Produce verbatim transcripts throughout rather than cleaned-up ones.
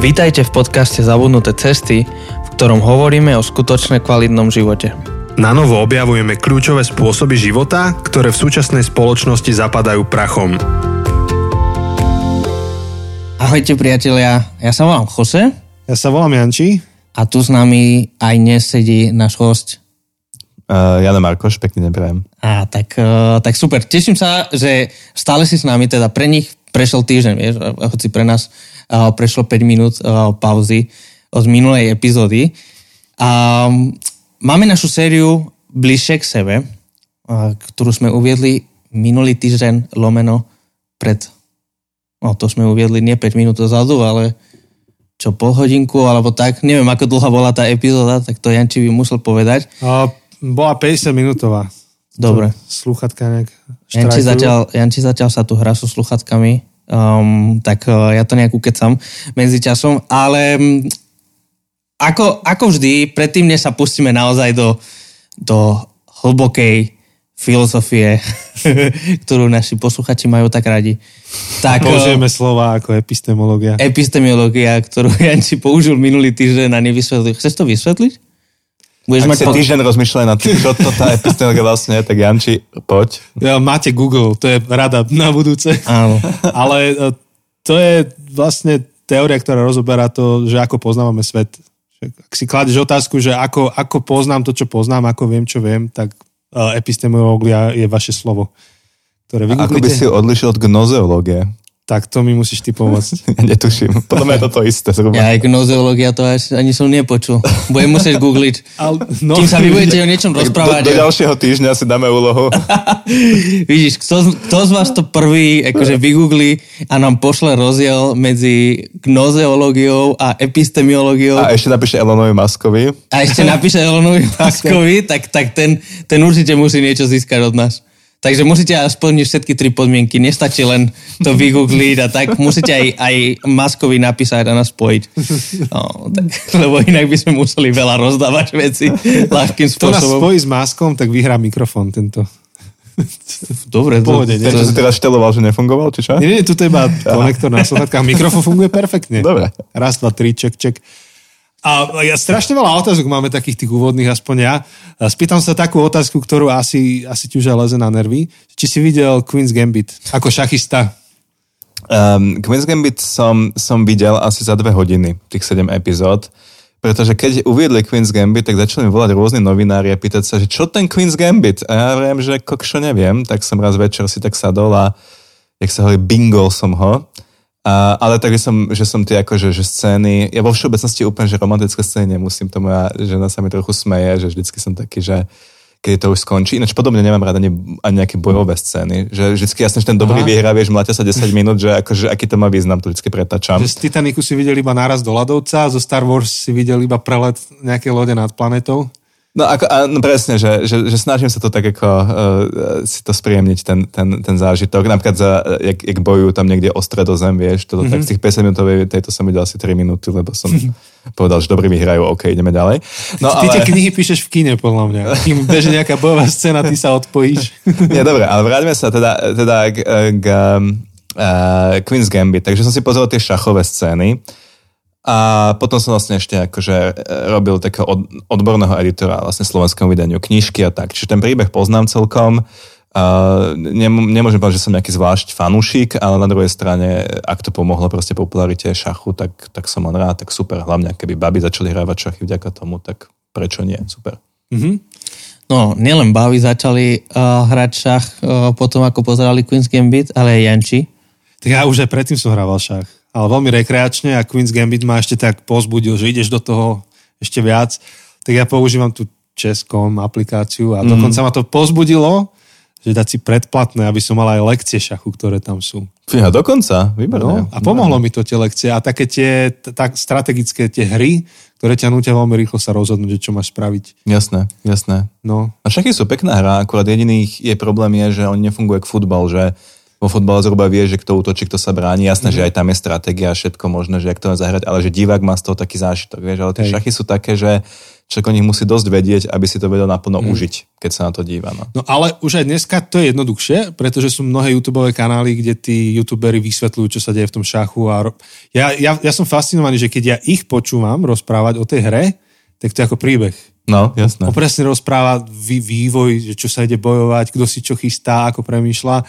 Vítajte v podcaste Zabudnuté cesty, v ktorom hovoríme o skutočne kvalitnom živote. Na novo objavujeme kľúčové spôsoby života, ktoré v súčasnej spoločnosti zapadajú prachom. Ahojte priatelia, ja sa volám Jose. Ja sa volám Jančí. A tu s nami aj dnes sedí náš host. Uh, Jana Markoš, pekný deň prajem. Á, tak, uh, tak super. Teším sa, že stále si s nami, teda pre nich prešiel týždeň, vieš, hoci pre nás uh, prešlo päť minút uh, pauzy od minulej epizódy. Um, máme našu sériu Bližšie k sebe, uh, ktorú sme uviedli minulý týždeň lomeno pred... No, to sme uviedli nie päť minút dozadu, ale čo pol hodinku, alebo tak. Neviem, ako dlhá bola tá epizóda, tak to Janči by musel povedať. Uh, bola päťdesiat minútová. Dobre. Sluchatka nejak Janči zatiaľ, Janči zatiaľ sa tu hrá so sluchatkami, um, tak uh, ja to nejak ukecam medzičasom, ale um, ako, ako vždy, predtým než sa pustíme naozaj do, do hlbokej filozofie, ktorú naši posluchači majú tak radi. Tak, použijeme slova ako epistemológia. Epistemológia, ktorú Janči použil minulý týždeň a nevysvetlil. Chceš to vysvetliť? Budeš Ak mať si pod... týždeň rozmýšľaj nad tým, čo to tá epistemológia vlastne je, tak Janči, poď. Ja, máte Google, to je rada na budúce. Áno. Ale to je vlastne teória, ktorá rozoberá to, že ako poznávame svet. Ak si kladeš otázku, že ako, ako poznám to, čo poznám, ako viem, čo viem, tak epistemológia je vaše slovo, ktoré vygooglite. A ako by si odlišil od gnozeológie? Tak to mi musíš ty pomôcť. Netuším. Potom je to to isté. Zhruba. Ja aj gnozeológia to až ani som nepočul. Budem musieť googliť. No, kým sa vy budete o niečom rozprávať. Do, do ďalšieho týždňa si dáme úlohu. Vidíš, kto, kto z vás to prvý akože vygooglí a nám pošle rozdiel medzi gnozeológiou a epistemológiou. A ešte napíše Elonovi Muskovi. A ešte napíše Elonovi Muskovi, tak, tak ten, ten určite musí niečo získať od nás. Takže musíte aspoň všetky tri podmienky. Nestačí len to vygoogliť a tak. Musíte aj, aj Muskovi napísať a nás spojiť. No, tak, lebo inak by sme museli veľa rozdávať veci ľahkým spôsobom. To nás spojí s Muskom, tak vyhrá mikrofón tento. Dobre. Pohode, to, to... si teraz šteloval, že nefungoval, či čo? Nie, nie, tu to iba konektor na sluchatkách. Mikrofón funguje perfektne. Dobre. Raz, dva, tri, ček, ček. A ja strašne veľa otázok máme takých tých úvodných, aspoň ja. Spýtam sa takú otázku, ktorú asi, asi ťuža leze na nervy. Či si videl Queen's Gambit ako šachista? Um, Queen's Gambit som, som videl asi za dve hodiny, tých sedem epizód. Pretože keď uviedli Queen's Gambit, tak začali mi volať rôzni novinári a pýtať sa, že čo ten Queen's Gambit? A ja viem, že kokšo neviem, tak som raz večer si tak sadol a jak sa hovorí, bingol som ho. Uh, ale tak, že som, že som tie akože, že scény, ja vo všeobecnosti úplne, že romantické scény nemusím, to moja žena sa mi trochu smeje, že vždycky som taký, že keď to už skončí, ináč podobne nemám rád ani, ani nejaké bojové scény, že vždycky jasne, že ten dobrý vyhrá, vieš, mláťa sa desať minút, že akože, aký to má význam, to vždycky pretačam. Že z Titanicu si videl iba náraz do ľadovca, zo Star Wars si videl iba prelet nejaké lode nad planetou. No, ako, no presne, že, že, že snažím sa to tak ako uh, si to spríjemniť, ten, ten, ten zážitok. Napríklad, za, jak, jak bojujú tam niekde o stredozem, vieš, toto, mm-hmm. tak z tých päťdesiat minútovej tejto som videl asi tri minúty, lebo som povedal, že dobrý vyhrajú, OK, ideme ďalej. No, ty ale... tie knihy píšeš v kine, podľa mňa. Kým beží nejaká bojová scéna, ty sa odpojíš. Nie, dobre, ale vráťme sa teda, teda k, k uh, Queen's Gambit. Takže som si pozrel tie šachové scény. A potom som vlastne ešte akože robil takého odborného editora vlastne slovenskému vydaniu knižky a tak. Čiže ten príbeh poznám celkom. Uh, nem, nemôžem povedať, že som nejaký zvlášť fanúšik, ale na druhej strane, ak to pomohlo proste popularite šachu, tak, tak som on rád, tak super. Hlavne, keby babi začali hrávať šachy vďaka tomu, tak prečo nie? Super. Mm-hmm. No, nielen babi začali uh, hrať šach uh, potom, ako pozerali Queen's Gambit, ale aj Janči. Tak ja už aj predtým som hrával šach. Ale veľmi rekreačne a Queen's Gambit ma ešte tak pozbudil, že ideš do toho ešte viac, tak ja používam tú Chess bodka com aplikáciu a dokonca ma to pozbudilo, že dať si predplatné, aby som mal aj lekcie šachu, ktoré tam sú. Fíha, dokonca, výborné. No, a pomohlo mi to tie lekcie a také tie tak strategické tie hry, ktoré ťa nútia veľmi rýchlo sa rozhodnúť, čo máš spraviť. Jasné, jasné. No. A šachy sú pekná hra, akurát jediný je problém je, že on nefunguje k futbal, že vo futbale zhruba vie, že kto útočí, kto sa bráni. Jasné, mm-hmm. že aj tam je stratégia a všetko možné, že ak to má zahrať, ale že divák má z toho taký zážitok, vieš, ale tie Hej. šachy sú také, že človek o nich musí dosť vedieť, aby si to vedel naplno mm-hmm. užiť, keď sa na to díva. No. no ale už aj dneska to je jednoduchšie, pretože sú mnohé YouTubeové kanály, kde tí youtuberi vysvetľujú, čo sa deje v tom šachu. A ro... ja, ja, ja som fascinovaný, že keď ja ich počúvam rozprávať o tej hre, tak to je ako príbeh. No, jasné. On presne rozpráva vývoj, čo sa ide bojovať, kto si čo chystá, ako premýšľa.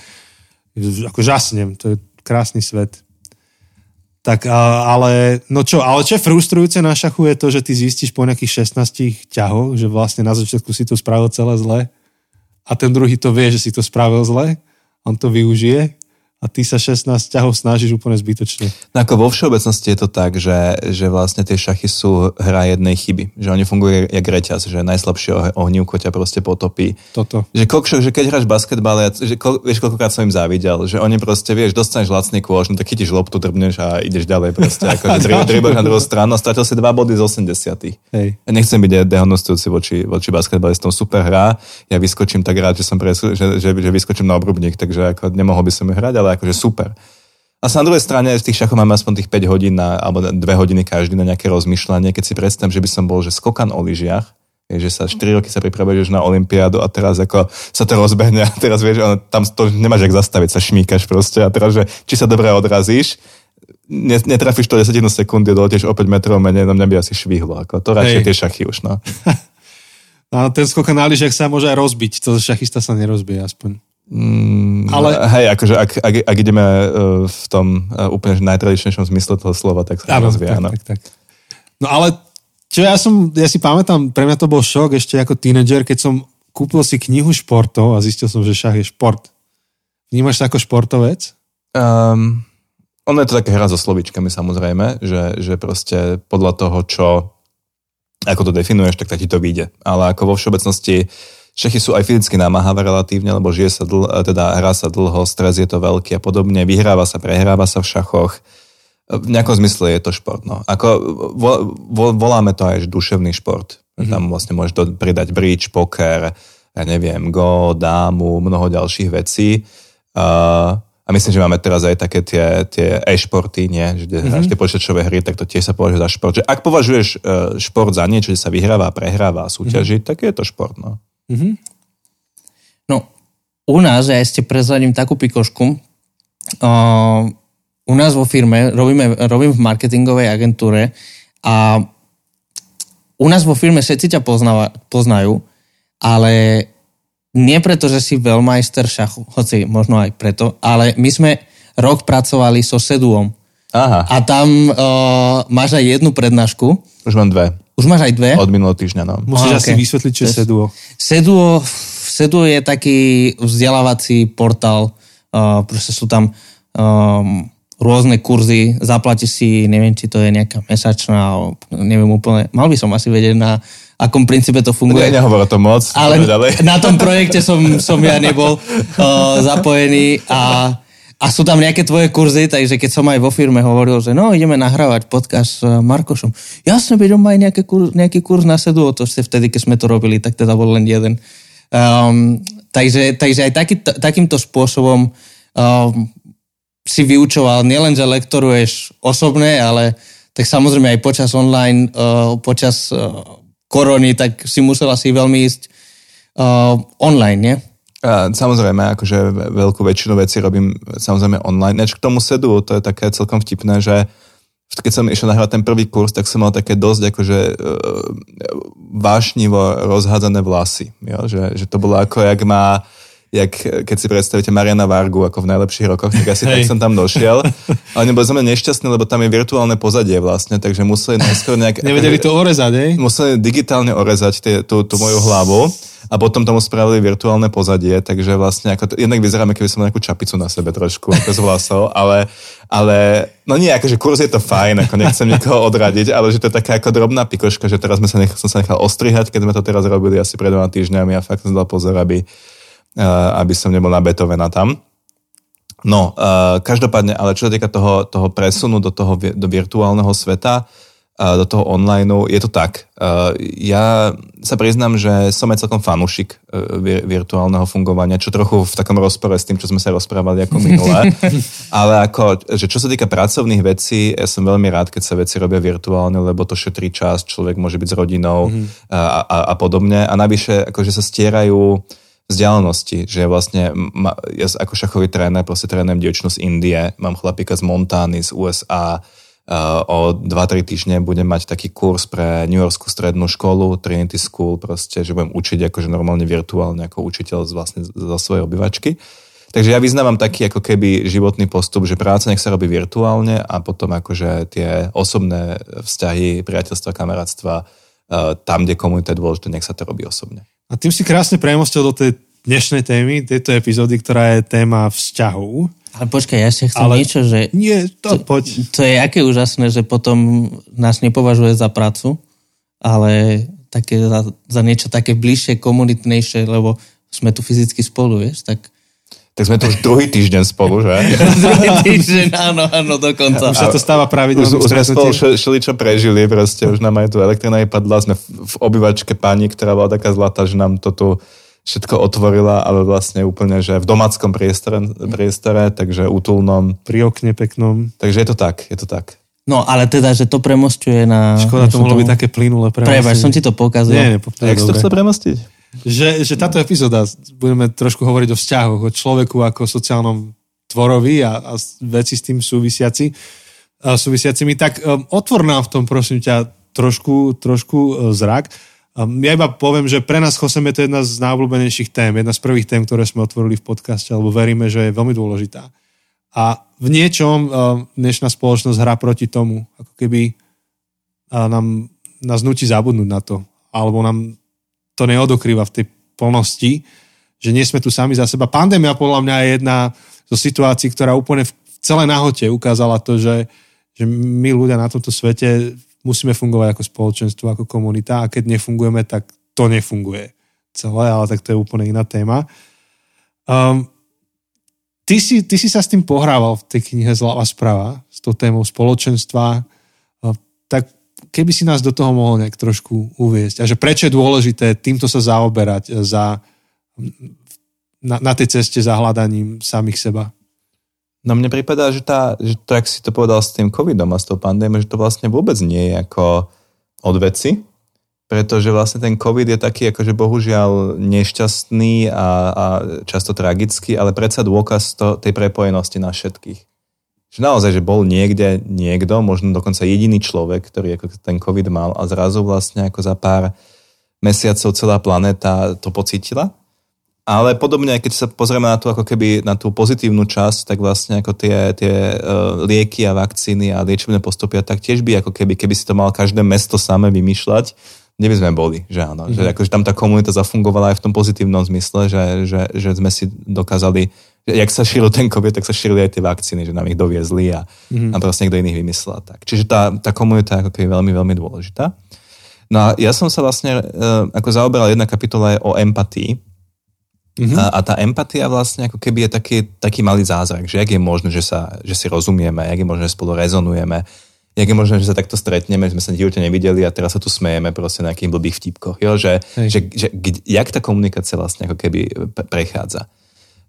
Ako žasnem, to je krásny svet. Tak, ale, no čo, ale čo je frustrujúce na šachu je to, že ty zistíš po nejakých šestnástich ťahoch, že vlastne na začiatku si to spravil celé zle a ten druhý to vie, že si to spravil zle, on to využije a ty sa šestnásť ťahov snažíš úplne zbytočne. No ako vo všeobecnosti je to tak, že, že vlastne tie šachy sú hra jednej chyby. Že oni fungujú jak reťaz, že najslabšie ohnívko ťa proste potopí. Toto. Že, kokšok, že keď hráš basketbal, že ko, vieš, koľkokrát som im závidel, že oni proste, vieš, dostaneš lacný kôž, no tak chytíš loptu, drbneš a ideš ďalej proste. Ako, dribáš na druhú stranu a stratil si dva body z osemdesiatych. Hej. Nechcem byť dehonostujúci voči, voči basketbalistom, super hra. Ja vyskočím tak rád, že som pres, že, že, že vyskočím na obrubník, takže ako nemohol by som ju hrať, ale akože super. A sa na druhej strane v tých šachoch máme aspoň tých päť hodín na, alebo dve hodiny každý na nejaké rozmýšľanie, keď si predstavím, že by som bol že skokan o lyžiach, že sa štyri roky sa pripravuješ na olympiádu a teraz ako sa to rozbehne a teraz vieš, tam to nemáš jak zastaviť, sa šmíkaš proste a teraz, že či sa dobre odrazíš, netrafíš to desať sekundy, doleteš o päť metrov menej, na mňa by asi švihlo, ako to radšej tie šachy už, no. No ten skokan na lyžiach sa môže aj rozbiť, to šachista sa nerozbije aspoň. Mm, ale... Hej, akože ak, ak, ak ideme v tom úplne najtradičnejšom zmysle toho slova, tak sa rozvíja. Tak, tak, tak. No ale, čo ja som, ja si pamätám, pre mňa to bol šok ešte ako tínedžer, keď som kúpil si knihu športov a zistil som, že šach je šport. Vnímaš to ako športovec? Um, ono je to také hra so slovíčkami samozrejme, že, že proste podľa toho, čo ako to definuješ, tak, tak ti to vyjde. Ale ako vo všeobecnosti šachy sú aj fyzicky námahavé relatívne, lebo žije sa dl- teda hrá sa dlho, stres je to veľký a podobne, vyhráva sa, prehráva sa v šachoch. V nejakom zmysle je to šport. No. Ako vo- vo- voláme to aj duševný šport. Mm-hmm. Tam vlastne môžeš do- pridať bridge, poker, ja neviem, go, dámu, mnoho ďalších vecí. Uh, a myslím, že máme teraz aj také tie, tie e-športy, nie? Že mm-hmm. hráš tie počítačové hry, tak to tiež sa považuje za šport. Že ak považuješ šport za niečo, kde sa vyhráva a prehráva a súťaží, mm-hmm. tak je to šport, no. Mm-hmm. No, u nás, ja ešte prezradím takú pikošku, uh, u nás vo firme, robíme, robím v marketingovej agentúre a u nás vo firme všetci ťa poznáva, poznajú, ale nie preto, že si veľmajster šachu, hoci možno aj preto, ale my sme rok pracovali so seduom. Aha. A tam uh, máš aj jednu prednášku. Už mám dve. Už máš aj dve? Od minulého týždňa, no. Musíš Aha, asi okay. vysvetliť, čo je seduo. seduo. Seduo je taký vzdelávací portál. Uh, proste sú tam um, rôzne kurzy. Zaplatíš si, neviem, či to je nejaká mesačná, neviem úplne. Mal by som asi vedieť, na akom princípe to funguje. Ja nehovorím to moc. Ale na tom projekte som, som ja nebol uh, zapojený a... A sú tam nejaké tvoje kurzy, takže keď som aj vo firme hovoril, že no, ideme nahrávať podcast s Markošom. Jasne, budem mať nejaký kurz, nejaký kurz na seduo, to ste vtedy, keď sme to robili, tak teda bol len jeden. Um, takže, takže aj taký, takýmto spôsobom um, si vyučoval, nielenže lektoruješ osobne, ale tak samozrejme aj počas online, uh, počas uh, korony, tak si musel asi veľmi ísť uh, online, nie? Samozrejme, akože veľkú väčšinu vecí robím samozrejme online. Neč k tomu sedu, to je také celkom vtipné, že keď som išiel nahrávať ten prvý kurz, tak som mal také dosť akože vášnivo rozhádzané vlasy. Jo? Že, že to bolo ako, jak má... Jak, keď si predstavíte Mariana Vargu ako v najlepších rokoch, tak asi Hej. tak som tam došiel. Ale nebol som nešťastný, lebo tam je virtuálne pozadie vlastne, takže museli najskôr nejak... Nevedeli to orezať, hej? Museli digitálne orezať tie, tú, tú moju hlavu a potom tomu spravili virtuálne pozadie, takže vlastne ako... Jednak vyzeráme, keby som mal nejakú čapicu na sebe trošku, ako z vlasov, ale... ale no nie, akože kurz je to fajn, ako nechcem nikoho odradiť, ale že to je taká ako drobná pikoška, že teraz sme sa nech, som sa nechal ostrihať, keď sme to teraz robili asi pred dvoma týždňami a fakt som dal pozor, aby aby som nebol na Beethovena tam. No, každopádne, ale čo sa týka toho, toho presunu do toho do virtuálneho sveta, do toho onlineu. Je to tak. Ja sa priznám, že som aj celkom fanúšik virtuálneho fungovania, čo trochu v takom rozpore s tým, čo sme sa rozprávali ako minulé. Ale ako, že čo sa týka pracovných vecí, ja som veľmi rád, keď sa veci robia virtuálne, lebo to šetrí čas, človek môže byť s rodinou mm-hmm. a, a, a podobne. A navyše, akože sa stierajú vzdialenosti, že vlastne ja ako šachový tréner, proste trénujem dievčinu z Indie, mám chlapíka z Montány, z ú es á, o dva tri týždne budem mať taký kurz pre New Yorkskú strednú školu, Trinity School, proste, že budem učiť akože normálne virtuálne ako učiteľ vlastne za svojej obyvačky. Takže ja vyznávam taký ako keby životný postup, že práca nech sa robí virtuálne a potom akože tie osobné vzťahy, priateľstva, kamarátstva, tam, kde komunita je dôležité, nech sa to robí osobne. A tým si krásne premostil do tej dnešnej témy, tejto epizódy, ktorá je téma vzťahov. Ale počkaj, ja ešte chcem Ale... niečo, že... Nie, to, to poď. To je aké úžasné, že potom nás nepovažuje za prácu, ale také za, za niečo také bližšie, komunitnejšie, lebo sme tu fyzicky spolu, vieš, tak... Tak sme to už druhý týždeň spolu, že? Druhý týždeň, áno, áno, dokonca. Už sa to stáva pravidelným stretnutím. Už sme spolu šeličo prešili, proste, už nám aj tu elektrina padla, sme v obývačke pani, ktorá bola taká zlatá, že nám to tu všetko otvorila, ale vlastne úplne, že v domáckom priestore, priestore, takže útulnom. Pri okne peknom. Takže je to tak, je to tak. No, ale teda, že to premosťuje na... Škoda, to mohlo byť také plynulé premostenie. Prebaž, som ti to pokazil. Nie, nie, jak si to chcel premostiť? Že, že táto epizóda, budeme trošku hovoriť o vzťahoch, o človeku ako sociálnom tvorovi a, a veci s tým súvisiaci, a súvisiacimi, tak um, otvor nám v tom, prosím ťa, trošku, trošku uh, zrak. Um, ja iba poviem, že pre nás, Jose, je to jedna z najobľúbenejších tém, jedna z prvých tém, ktoré sme otvorili v podcaste, alebo veríme, že je veľmi dôležitá. A v niečom um, dnešná spoločnosť hrá proti tomu, ako keby uh, nám, nás nutí zabudnúť na to, alebo nám to neodokrýva v tej plnosti, že nie sme tu sami za seba. Pandémia podľa mňa je jedna zo situácií, ktorá úplne v celé nahote ukázala to, že, že my ľudia na tomto svete musíme fungovať ako spoločenstvo, ako komunita a keď nefungujeme, tak to nefunguje celé, ale tak to je úplne iná téma. Um, ty, si, ty si sa s tým pohrával v tej knihe Zľava sprava, s tou témou spoločenstva, um, tak keby si nás do toho mohol nejak trošku uviesť. A že prečo je dôležité týmto sa zaoberať za, na, na tej ceste za hľadaním samých seba? No mne prípadá, že, tá, že to, jak si to povedal s tým covidom a s tou pandémiou, že to vlastne vôbec nie je ako od veci, pretože vlastne ten covid je taký akože bohužiaľ nešťastný a, a často tragický, ale predsa dôkaz to, tej prepojenosti na všetkých. Že naozaj, že bol niekde niekto, možno dokonca jediný človek, ktorý ako ten covid mal a zrazu vlastne ako za pár mesiacov celá planéta to pocítila. Ale podobne, keď sa pozrieme na tú, ako keby, na tú pozitívnu časť, tak vlastne ako tie, tie uh, lieky a vakcíny a liečebné postupy, tak tiež by ako keby, keby si to mal každé mesto samé vymýšľať, kde by sme boli, že áno. Mm-hmm. Že akože tam tá komunita zafungovala aj v tom pozitívnom zmysle, že, že, že sme si dokázali, jak sa šíril ten covid, tak sa šírili aj tie vakcíny, že nám ich doviezli a, mm-hmm. a proste niekto iných vymyslel. Tak. Čiže tá, tá komunita je ako keby veľmi, veľmi dôležitá. No a ja som sa vlastne ako zaoberal, jedna kapitola je o empatii. Mm-hmm. A, a tá empatia vlastne ako keby je taký, taký malý zázrak, že jak je možné, že, sa, že si rozumieme, jak je možné, že spolu rezonujeme, jak je možné, že sa takto stretneme, že sme sa divte nevideli a teraz sa tu smejeme proste na nejakých blbých vtípkoch. Jo? Že, že, že jak tá komunikácia vlastne ako keby prechádza.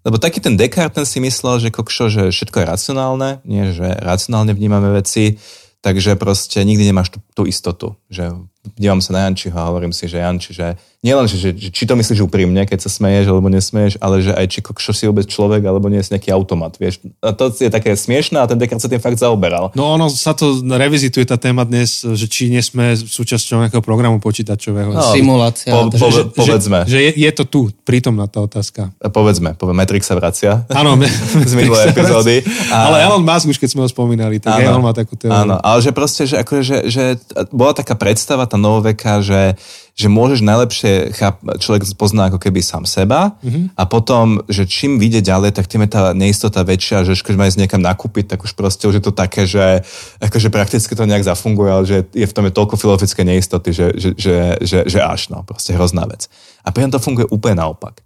Lebo taký ten Descartes si myslel, že kokšo, že všetko je racionálne, nie, že racionálne vnímame veci, takže proste nikdy nemáš tú, tú istotu. Že dívam sa na Jančího a hovorím si, že Jančí, že nielen, že, že či to myslíš úprimne, keď sa smeješ alebo nesmeješ, ale že aj či kokšo si vôbec človek alebo nie si nejaký automat, vieš. A to je také smiešné a ten Descartes sa tým fakt zaoberal. No ono sa to revizituje tá téma dnes, že či nie sme súčasťou nejakého programu počítačového. No, simulácia. Po, po, že, povedzme. Že, že je, je to tu, prítomná tá otázka. Povedzme, povedzme, Matrix sa vracia. Áno, z minulé epizódy. A... Ale Elon Musk už, keď sme ho spomínali, tak áno, Elon má takú teóriu. Áno, ale že proste, že, akože, že, že bola taká predstava tá novoveka, že že môžeš najlepšie, človek pozná ako keby sám seba mm-hmm. a potom, že čím vyjde ďalej, tak tým je tá neistota väčšia, že keď má ísť niekam nakúpiť, tak už proste už je to také, že akože prakticky to nejak zafunguje, ale že je v tom je toľko filozofické neistoty, že, že, že, že, že až no, proste hrozná vec. A pritom to funguje úplne naopak.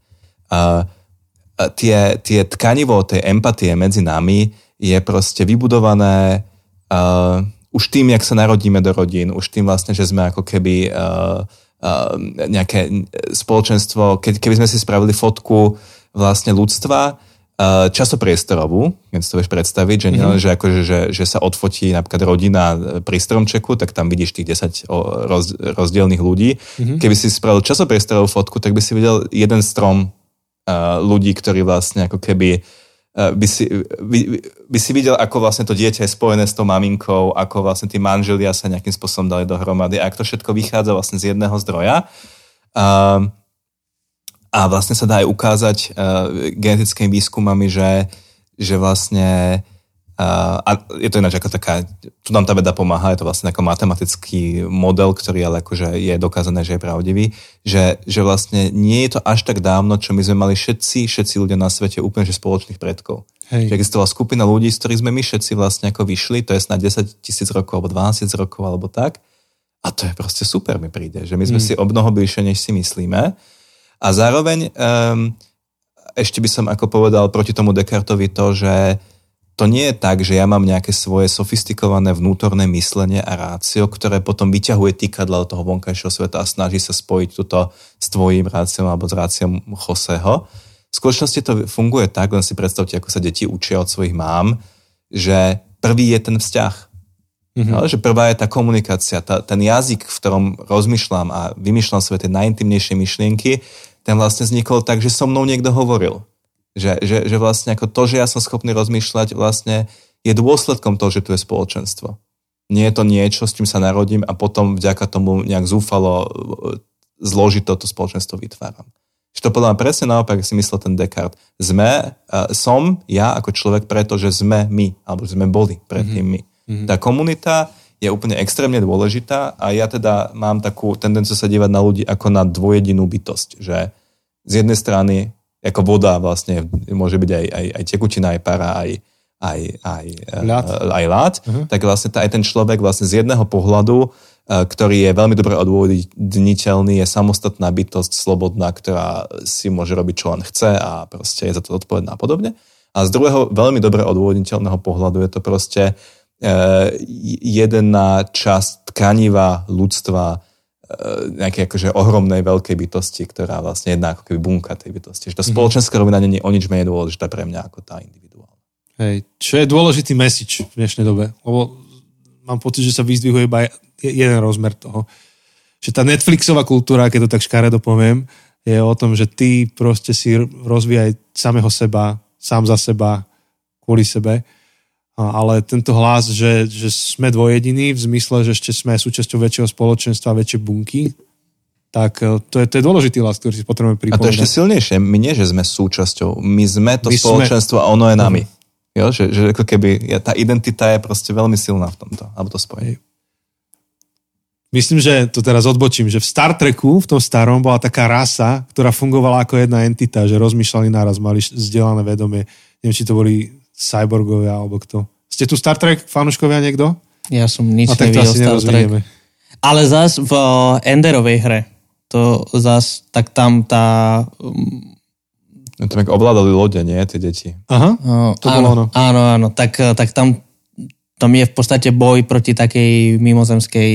A, a tie, tie tkanivo, tie empatie medzi nami je proste vybudované a, už tým, jak sa narodíme do rodín, už tým vlastne, že sme ako keby uh, uh, nejaké spoločenstvo, ke, keby sme si spravili fotku vlastne ľudstva, uh, časopriestorovú, keď si to vieš predstaviť, že, mm-hmm. nie, že, akože, že, že sa odfotí napríklad rodina pri stromčeku, tak tam vidíš tých desať roz, rozdielných ľudí. Mm-hmm. Keby si spravil časopriestorovú fotku, tak by si videl jeden strom uh, ľudí, ktorí vlastne ako keby By si, by, by si videl, ako vlastne to dieťa je spojené s tou maminkou, ako vlastne tí manželia sa nejakým spôsobom dali dohromady. A ak to všetko vychádza vlastne z jedného zdroja a, a vlastne sa dá aj ukázať uh, genetickými výskumami, že, že vlastne uh, a je to ináč ako taká, tu nám tá veda pomáha, je to vlastne ako matematický model, ktorý ale akože je dokázané, že je pravdivý, že, že vlastne nie je to až tak dávno, čo my sme mali všetci, všetci ľudia na svete úplne že spoločných predkov. Hej. Že existovala skupina ľudí, z ktorých sme my všetci vlastne ako vyšli, to je snáď desaťtisíc rokov alebo dvanásťtisíc rokov alebo tak. A to je proste super, mi príde, že my sme hmm. si obnoho bližšie, než si myslíme. A zároveň um, ešte by som ako povedal proti tomu Descartovi to, že to nie je tak, že ja mám nejaké svoje sofistikované vnútorné myslenie a rácio, ktoré potom vyťahuje týkadla od toho vonkajšieho sveta a snaží sa spojiť túto s tvojím ráciom alebo s ráciom Joseho. V skutočnosti to funguje tak, len si predstavte, ako sa deti učia od svojich mám, že prvý je ten vzťah. Mm-hmm. No, že prvá je tá komunikácia, tá, ten jazyk, v ktorom rozmýšľam a vymýšľam svoje tie najintimnejšie myšlienky, ten vlastne vznikol tak, že so mnou niekto hovoril. Že, že, že vlastne ako to, že ja som schopný rozmýšľať, vlastne je dôsledkom toho, že tu je spoločenstvo. Nie je to niečo, s čím sa narodím a potom vďaka tomu nejak zúfalo zložito to spoločenstvo vytváram. Čo to podľa mňa presne naopak, si myslel ten Descartes. Sme, som ja ako človek preto, že sme my, alebo sme boli predtým my. Mm-hmm. Tá komunita je úplne extrémne dôležitá a ja teda mám takú tendenciu sa dívať na ľudí ako na dvojedinú bytosť. Že z jednej strany ako voda vlastne, môže byť aj, aj, aj tekutina, aj para, aj, aj, aj, aj lát, uh-huh. tak vlastne tá, aj ten človek vlastne z jedného pohľadu, ktorý je veľmi dobre odôvodniteľný, je samostatná bytosť, slobodná, ktorá si môže robiť, čo len chce a proste je za to odpovedná a podobne. A z druhého veľmi dobre odôvodniteľného pohľadu je to proste eh, jedna časť tkaniva ľudstva, nejaké akože ohromnej veľkej bytosti, ktorá vlastne jedná ako keby bunka tej bytosti. Že tá spoločenská rovina nie je o nič menej dôležitá pre mňa ako tá individuálna. Hej, čo je dôležitý message v dnešnej dobe, lebo mám pocit, že sa vyzdvihuje iba jeden rozmer toho. Že tá Netflixová kultúra, keď to tak škaredo poviem, je o tom, že ty proste si rozvíjaj samého seba, sám za seba, kvôli sebe. Ale tento hlas, že, že sme dvojediní v zmysle, že ešte sme súčasťou väčšieho spoločenstva, väčšie bunky, tak to je, to je dôležitý hlas, ktorý si potrebujeme pripovedať. A to je ešte silnejšie. My nie, že sme súčasťou. My sme to my spoločenstvo sme... a ono je nami. Jo? Že, že ako keby tá identita je proste veľmi silná v tomto. Alebo to spojení. Myslím, že to teraz odbočím, že v Star Treku, v tom starom, bola taká rasa, ktorá fungovala ako jedna entita, že rozmýšľali naraz, mali vzdelané vedomie. Neviem, či to boli cyborgovia, alebo kto. Ste tu Star Trek fanúškovia niekto? Ja som nič nevidel Star Trek. Ale zás v Enderovej hre, to zás, tak tam tá... No to tak ovládali lode, nie? Tie deti. Aha, no, to áno, bolo ono. Áno, áno, tak, tak tam, tam je v podstate boj proti takej mimozemskej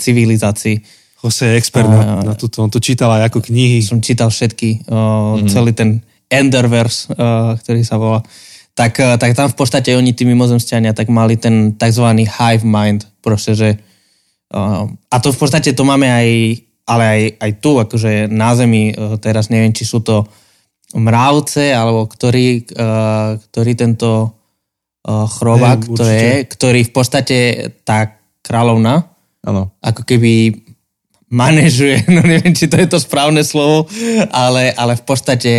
civilizácii. Jose je expert na, na toto, on to čítal aj ako knihy. Som čítal všetky, mm. celý ten Enderverse, ktorý sa volá. Tak, tak tam v podstate oni, tí mimozemšťania, tak mali ten tzv. Hive mind, proste, že uh, a to v podstate to máme aj, ale aj, aj tu, akože na Zemi, uh, teraz neviem, či sú to mravce, alebo ktorý, uh, ktorý tento uh, chrobák, hey, to je, ktorý v podstate tá kráľovna, ano. Ako keby manažuje, no neviem, či to je to správne slovo, ale, ale v podstate...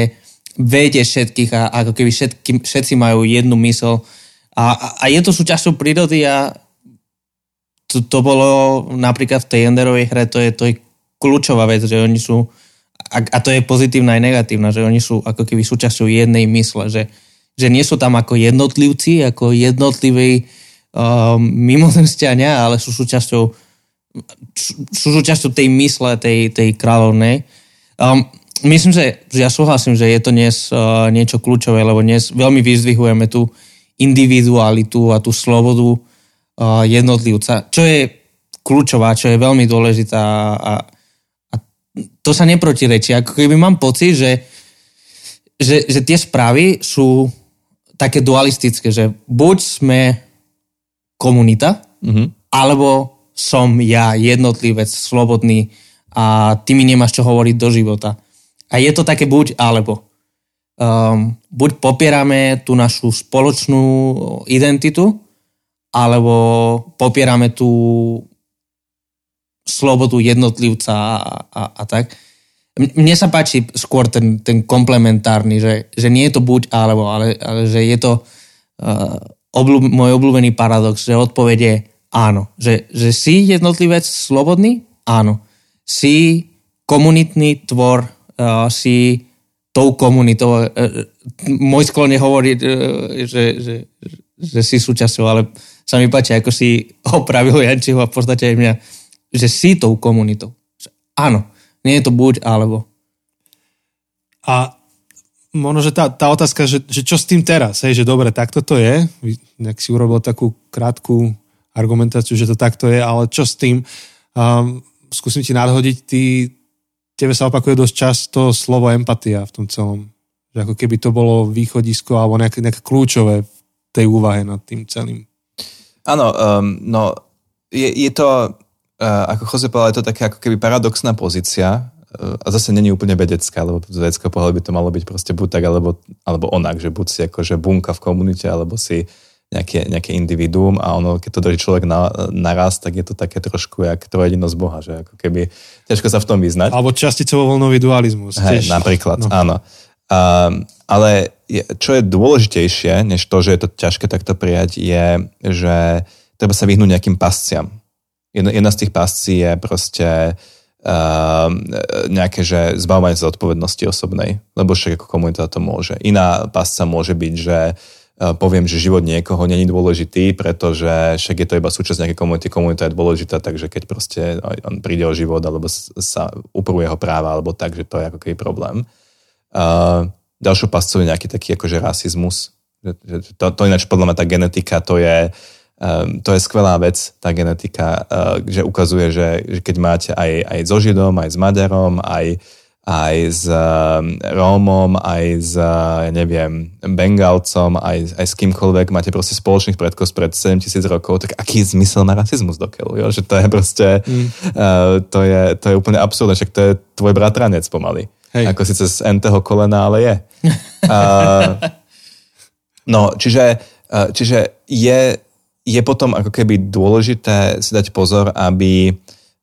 vedie všetkých a ako keby všetky, všetci majú jednu myseľ a, a, a je to súčasťou prírody a to, to bolo napríklad v tej Enderovej hre, to je, to je kľúčová vec, že oni sú a, a to je pozitívna aj negatívna, že oni sú ako keby súčasťou jednej mysle, že, že nie sú tam ako jednotlivci, ako jednotliví um, mimozemšťania, ale sú súčasťou sú súčasťou tej mysle, tej, tej kráľovnej. Um, Myslím, že ja súhlasím, že je to dnes uh, niečo kľúčové, lebo dnes veľmi vyzdvihujeme tú individualitu a tú slobodu jednotlivca, čo je kľúčová, čo je veľmi dôležitá a, a to sa neprotirečí. Ako keby mám pocit, že, že, že tie správy sú také dualistické, že buď sme komunita, mm-hmm. alebo som ja jednotlivec, slobodný a ty mi nemáš čo hovoriť do života. A je to také buď alebo. Um, buď popierame tú našu spoločnú identitu, alebo popierame tú slobodu jednotlivca a, a, a tak. Mne sa páči skôr ten, ten komplementárny, že, že nie je to buď alebo, ale, ale že je to uh, obľúb, môj obľúbený paradox, že odpoveď je áno. Že, že si jednotlivec slobodný? Áno. Si komunitný tvor, uh, si tou komunitou. Môj sklon je hovoriť, že, že, že si súčasťou, ale sa mi páči, ako si opravil Jančího a v podstate aj mňa, že si tou komunitou. Áno, nie je to buď, alebo. A možno, že tá, tá otázka, že, že čo s tým teraz? Hej, že dobre, takto to je. Nejak si urobil takú krátku argumentáciu, že to takto je, ale čo s tým? Um, skúsim ti nadhodiť, ty tebe sa opakuje dosť často slovo empatia v tom celom. Že ako keby to bolo východisko alebo nejak, nejak kľúčové v tej úvahe nad tým celým. Áno, um, no je, je to, uh, ako Jose povedal, je to taká ako keby paradoxná pozícia uh, a zase není úplne vedecká, lebo z vedeckého pohľadu by to malo byť proste buď tak, alebo, alebo onak, že buď si akože bunka v komunite, alebo si nejaké, nejaké individuum a ono, keď to drží človek na, naraz, tak je to také trošku jak trojedinosť Boha, že ako keby ťažko sa v tom vyznať. Alebo časticovo voľnový dualizmus. Hej, tiež. Napríklad, no. Áno. Um, ale je, čo je dôležitejšie, než to, že je to ťažké takto prijať, je, že treba sa vyhnúť nejakým pasciam. Jedna, jedna z tých pascí je proste um, nejaké, že zbavovanie sa odpovednosti osobnej, lebo však ako komunita to môže. Iná pasca môže byť, že poviem, že život niekoho není dôležitý, pretože však je to iba súčasť nejakej komunity, komunita je dôležitá, takže keď proste on príde o život, alebo sa uprú jeho práva, alebo tak, že to je ako keby problém. Uh, ďalšou pascou je nejaký taký akože rasizmus. To, to ináč podľa mňa tá genetika, to je, um, to je skvelá vec, tá genetika, uh, že ukazuje, že, že keď máte aj, aj so Židom, aj s Maďarom, aj aj s Rómom, aj s, neviem, Bengalcom, aj, aj s kýmkoľvek máte proste spoločných predkov spred sedemtisíc rokov, tak aký zmysel má rasizmus dokeľu, jo? Že to je proste, mm. uh, to, je, to je úplne absurdné, však to je tvoj bratranec pomaly. Hej. Ako síce z entého kolena, ale je. Uh, no, čiže, uh, čiže je, je potom ako keby dôležité si dať pozor, aby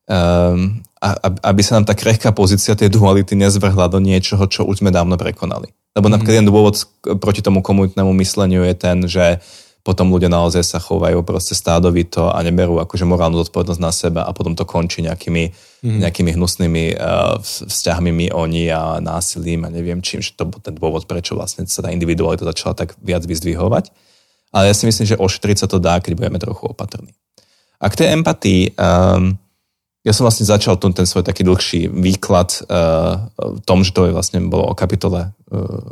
um, A aby sa nám tá krehká pozícia tej duality nezvrhla do niečoho, čo už sme dávno prekonali. Lebo napríklad jeden dôvod proti tomu komunitnému mysleniu je ten, že potom ľudia naozaj sa chovajú proste stádovito a neberú akože morálnu zodpovednosť na seba a potom to končí nejakými, nejakými hnusnými uh, vzťahmi oni a násilím a neviem čím, že to bol ten dôvod, prečo vlastne sa tá individualita začala tak viac vyzdvihovať. Ale ja si myslím, že oštriť sa to dá, keď budeme trochu opatrní. A k tej empatii... Um, Ja som vlastne začal ten, ten svoj taký dlhší výklad uh, v tom, že to je vlastne bolo o kapitole uh,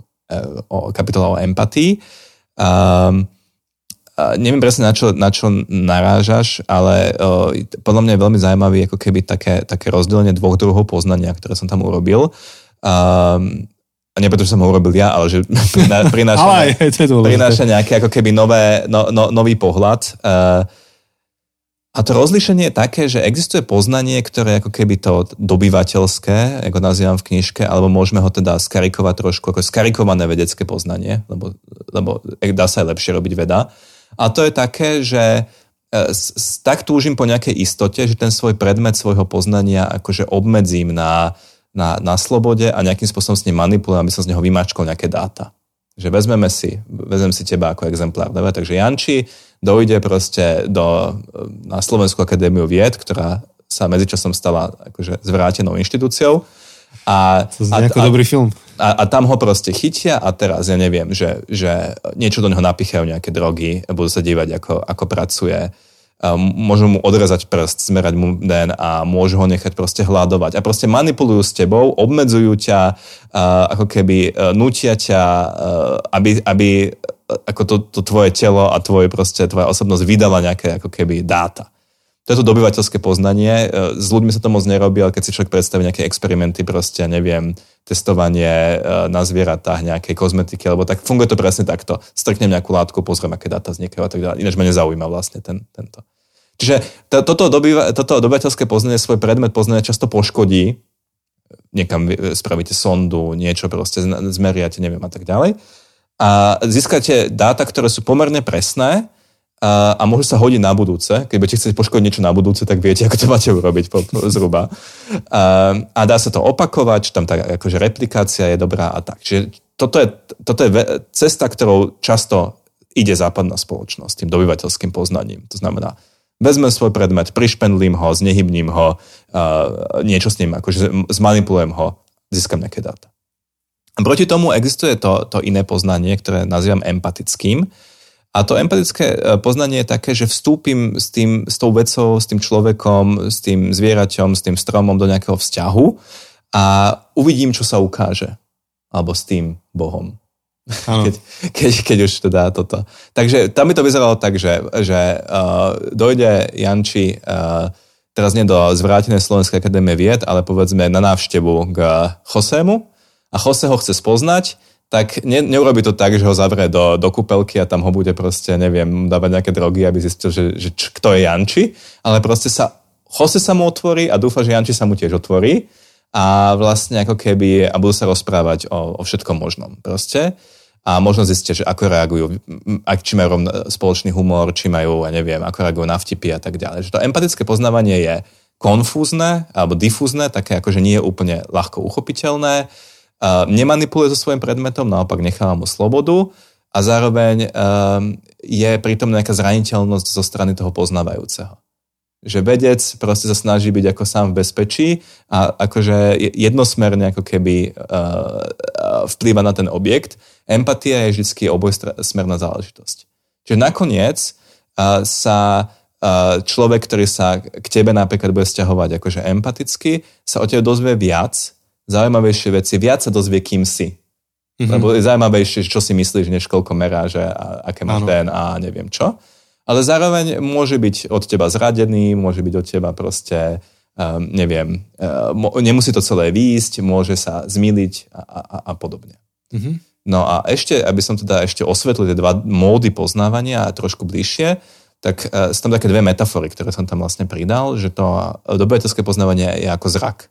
o, kapitole o empatii. Um, uh, neviem presne, na čo, na čo narážaš, ale uh, podľa mňa je veľmi zaujímavý ako keby také, také rozdelenie dvoch druhov poznania, ktoré som tam urobil. Um, a nie preto, že som ho urobil ja, ale že prináša, prináša nejaký ako keby nové, no, no, nový pohľad. Uh, A to rozlíšenie je také, že existuje poznanie, ktoré ako keby to dobyvateľské, ako nazývam v knižke, alebo môžeme ho teda skarikovať trošku, ako skarikované vedecké poznanie, lebo, lebo dá sa aj lepšie robiť veda. A to je také, že tak túžim po nejakej istote, že ten svoj predmet svojho poznania akože obmedzím na, na, na slobode a nejakým spôsobom s ním manipulujem, aby som z neho vymačkol nejaké dáta. Že vezmeme si, vezmem si teba ako exemplár. Dobre? Takže Jančí dojde proste do, na Slovenskú akadémiu vied, ktorá sa medzičasom stala akože zvrátenou inštitúciou. A, to je ako dobrý film. A, a tam ho proste chytia a teraz ja neviem, že, že niečo do neho napichajú nejaké drogy, budú sa dívať, ako, ako pracuje. Môžu mu odrezať prst, smerať mu den a môžu ho nechať proste hľadovať. A proste manipulujú s tebou, obmedzujú ťa, ako keby nutia ťa, aby, aby ako to, to tvoje telo a tvoje proste, tvoja osobnosť vydala nejaké ako keby dáta. To je to dobyvateľské poznanie. S ľuďmi sa to moc nerobí, ale keď si človek predstaví nejaké experimenty, proste, neviem, testovanie na zvieratách, nejakej kozmetiky, alebo tak funguje to presne takto. Strknem nejakú látku, pozriem, aké dáta vznikajú a tak ďalej. Ináč ma nezaujíma vlastne ten, tento. Čiže to, toto, dobyva, toto dobyvateľské poznanie, svoj predmet poznania často poškodí. Niekam spravíte sondu, niečo proste zmeriate, neviem a tak ďalej. A získate dáta, ktoré sú pomerne presné, a môžu sa hodiť na budúce. Keď budete chcieť poškodiť niečo na budúce, tak viete, ako to máte urobiť po, po, zhruba. A, a dá sa to opakovať, tam tak akože replikácia je dobrá a tak. Čiže toto je, toto je cesta, ktorou často ide západná spoločnosť, tým dobyvateľským poznaním. To znamená, vezmem svoj predmet, prišpendlím ho, znehybním ho, niečo s ním, akože zmanipulujem ho, získam nejaké dáta. A proti tomu existuje to, to iné poznanie, ktoré nazývam empatickým. A to empatické poznanie je také, že vstúpim s tým, s tou vecou, s tým človekom, s tým zvieraťom, s tým stromom do nejakého vzťahu a uvidím, čo sa ukáže. Alebo s tým Bohom. Keď, keď, keď už to dá toto. Takže tam by to vyzeralo tak, že, že uh, dojde Jančí uh, teraz nie do zvrátenej Slovenskej akadémie vied, ale povedzme na návštevu k Josemu a Jose ho chce spoznať, tak ne, neurobi to tak, že ho zavrie do, do kúpelky a tam ho bude proste, neviem, dávať nejaké drogy, aby zistil, že, že č, kto je Jančí, ale proste sa, Jose sa mu otvorí a dúfa, že Jančí sa mu tiež otvorí a vlastne ako keby, a budú sa rozprávať o, o všetkom možnom proste a možno zistia, že ako reagujú, ak, či majú spoločný humor, či majú, ja neviem, ako reagujú na vtipy a tak ďalej. Že to empatické poznávanie je konfúzne alebo difúzne, také akože nie je úplne ľahko uchopiteľné. Uh, nemanipuluje so svojím predmetom, naopak necháva mu slobodu a zároveň uh, je pritom nejaká zraniteľnosť zo strany toho poznávajúceho. Že vedec proste sa snaží byť ako sám v bezpečí a akože jednosmerne ako keby uh, vplýva na ten objekt. Empatia je vždy obojsmerná záležitosť. Čiže nakoniec uh, sa uh, človek, ktorý sa k tebe napríklad bude sťahovať akože empaticky, sa o tebe dozvie viac, zaujímavejšie veci, viac sa dozvie, kým si. Mm-hmm. Lebo je zaujímavejšie, čo si myslíš, než koľko meráže a aké máš dé en á, neviem čo. Ale zároveň môže byť od teba zradený, môže byť od teba proste, um, neviem, um, nemusí to celé výjsť, môže sa zmýliť a, a, a podobne. Mm-hmm. No a ešte, aby som teda ešte osvetlil tie dva módy poznávania a trošku bližšie, tak uh, sú tam také dve metafory, ktoré som tam vlastne pridal, že to dobyvateľské poznávanie je ako zrak.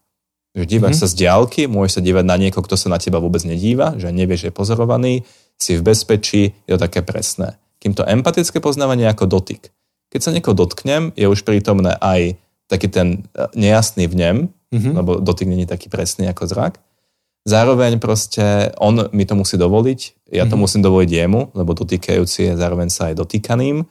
Že dívaš mm-hmm. sa z diaľky, môžeš sa dívať na niekoho, kto sa na teba vôbec nedíva, že nevieš, že je pozorovaný, si v bezpečí, je to také presné. Kým to empatické poznávanie je ako dotyk. Keď sa niekoho dotknem, je už prítomné aj taký ten nejasný vnem, mm-hmm. lebo dotyk nie je taký presný ako zrak. Zároveň proste on mi to musí dovoliť, ja to mm-hmm. musím dovoliť jemu, lebo dotýkajúci je zároveň sa aj dotýkaným.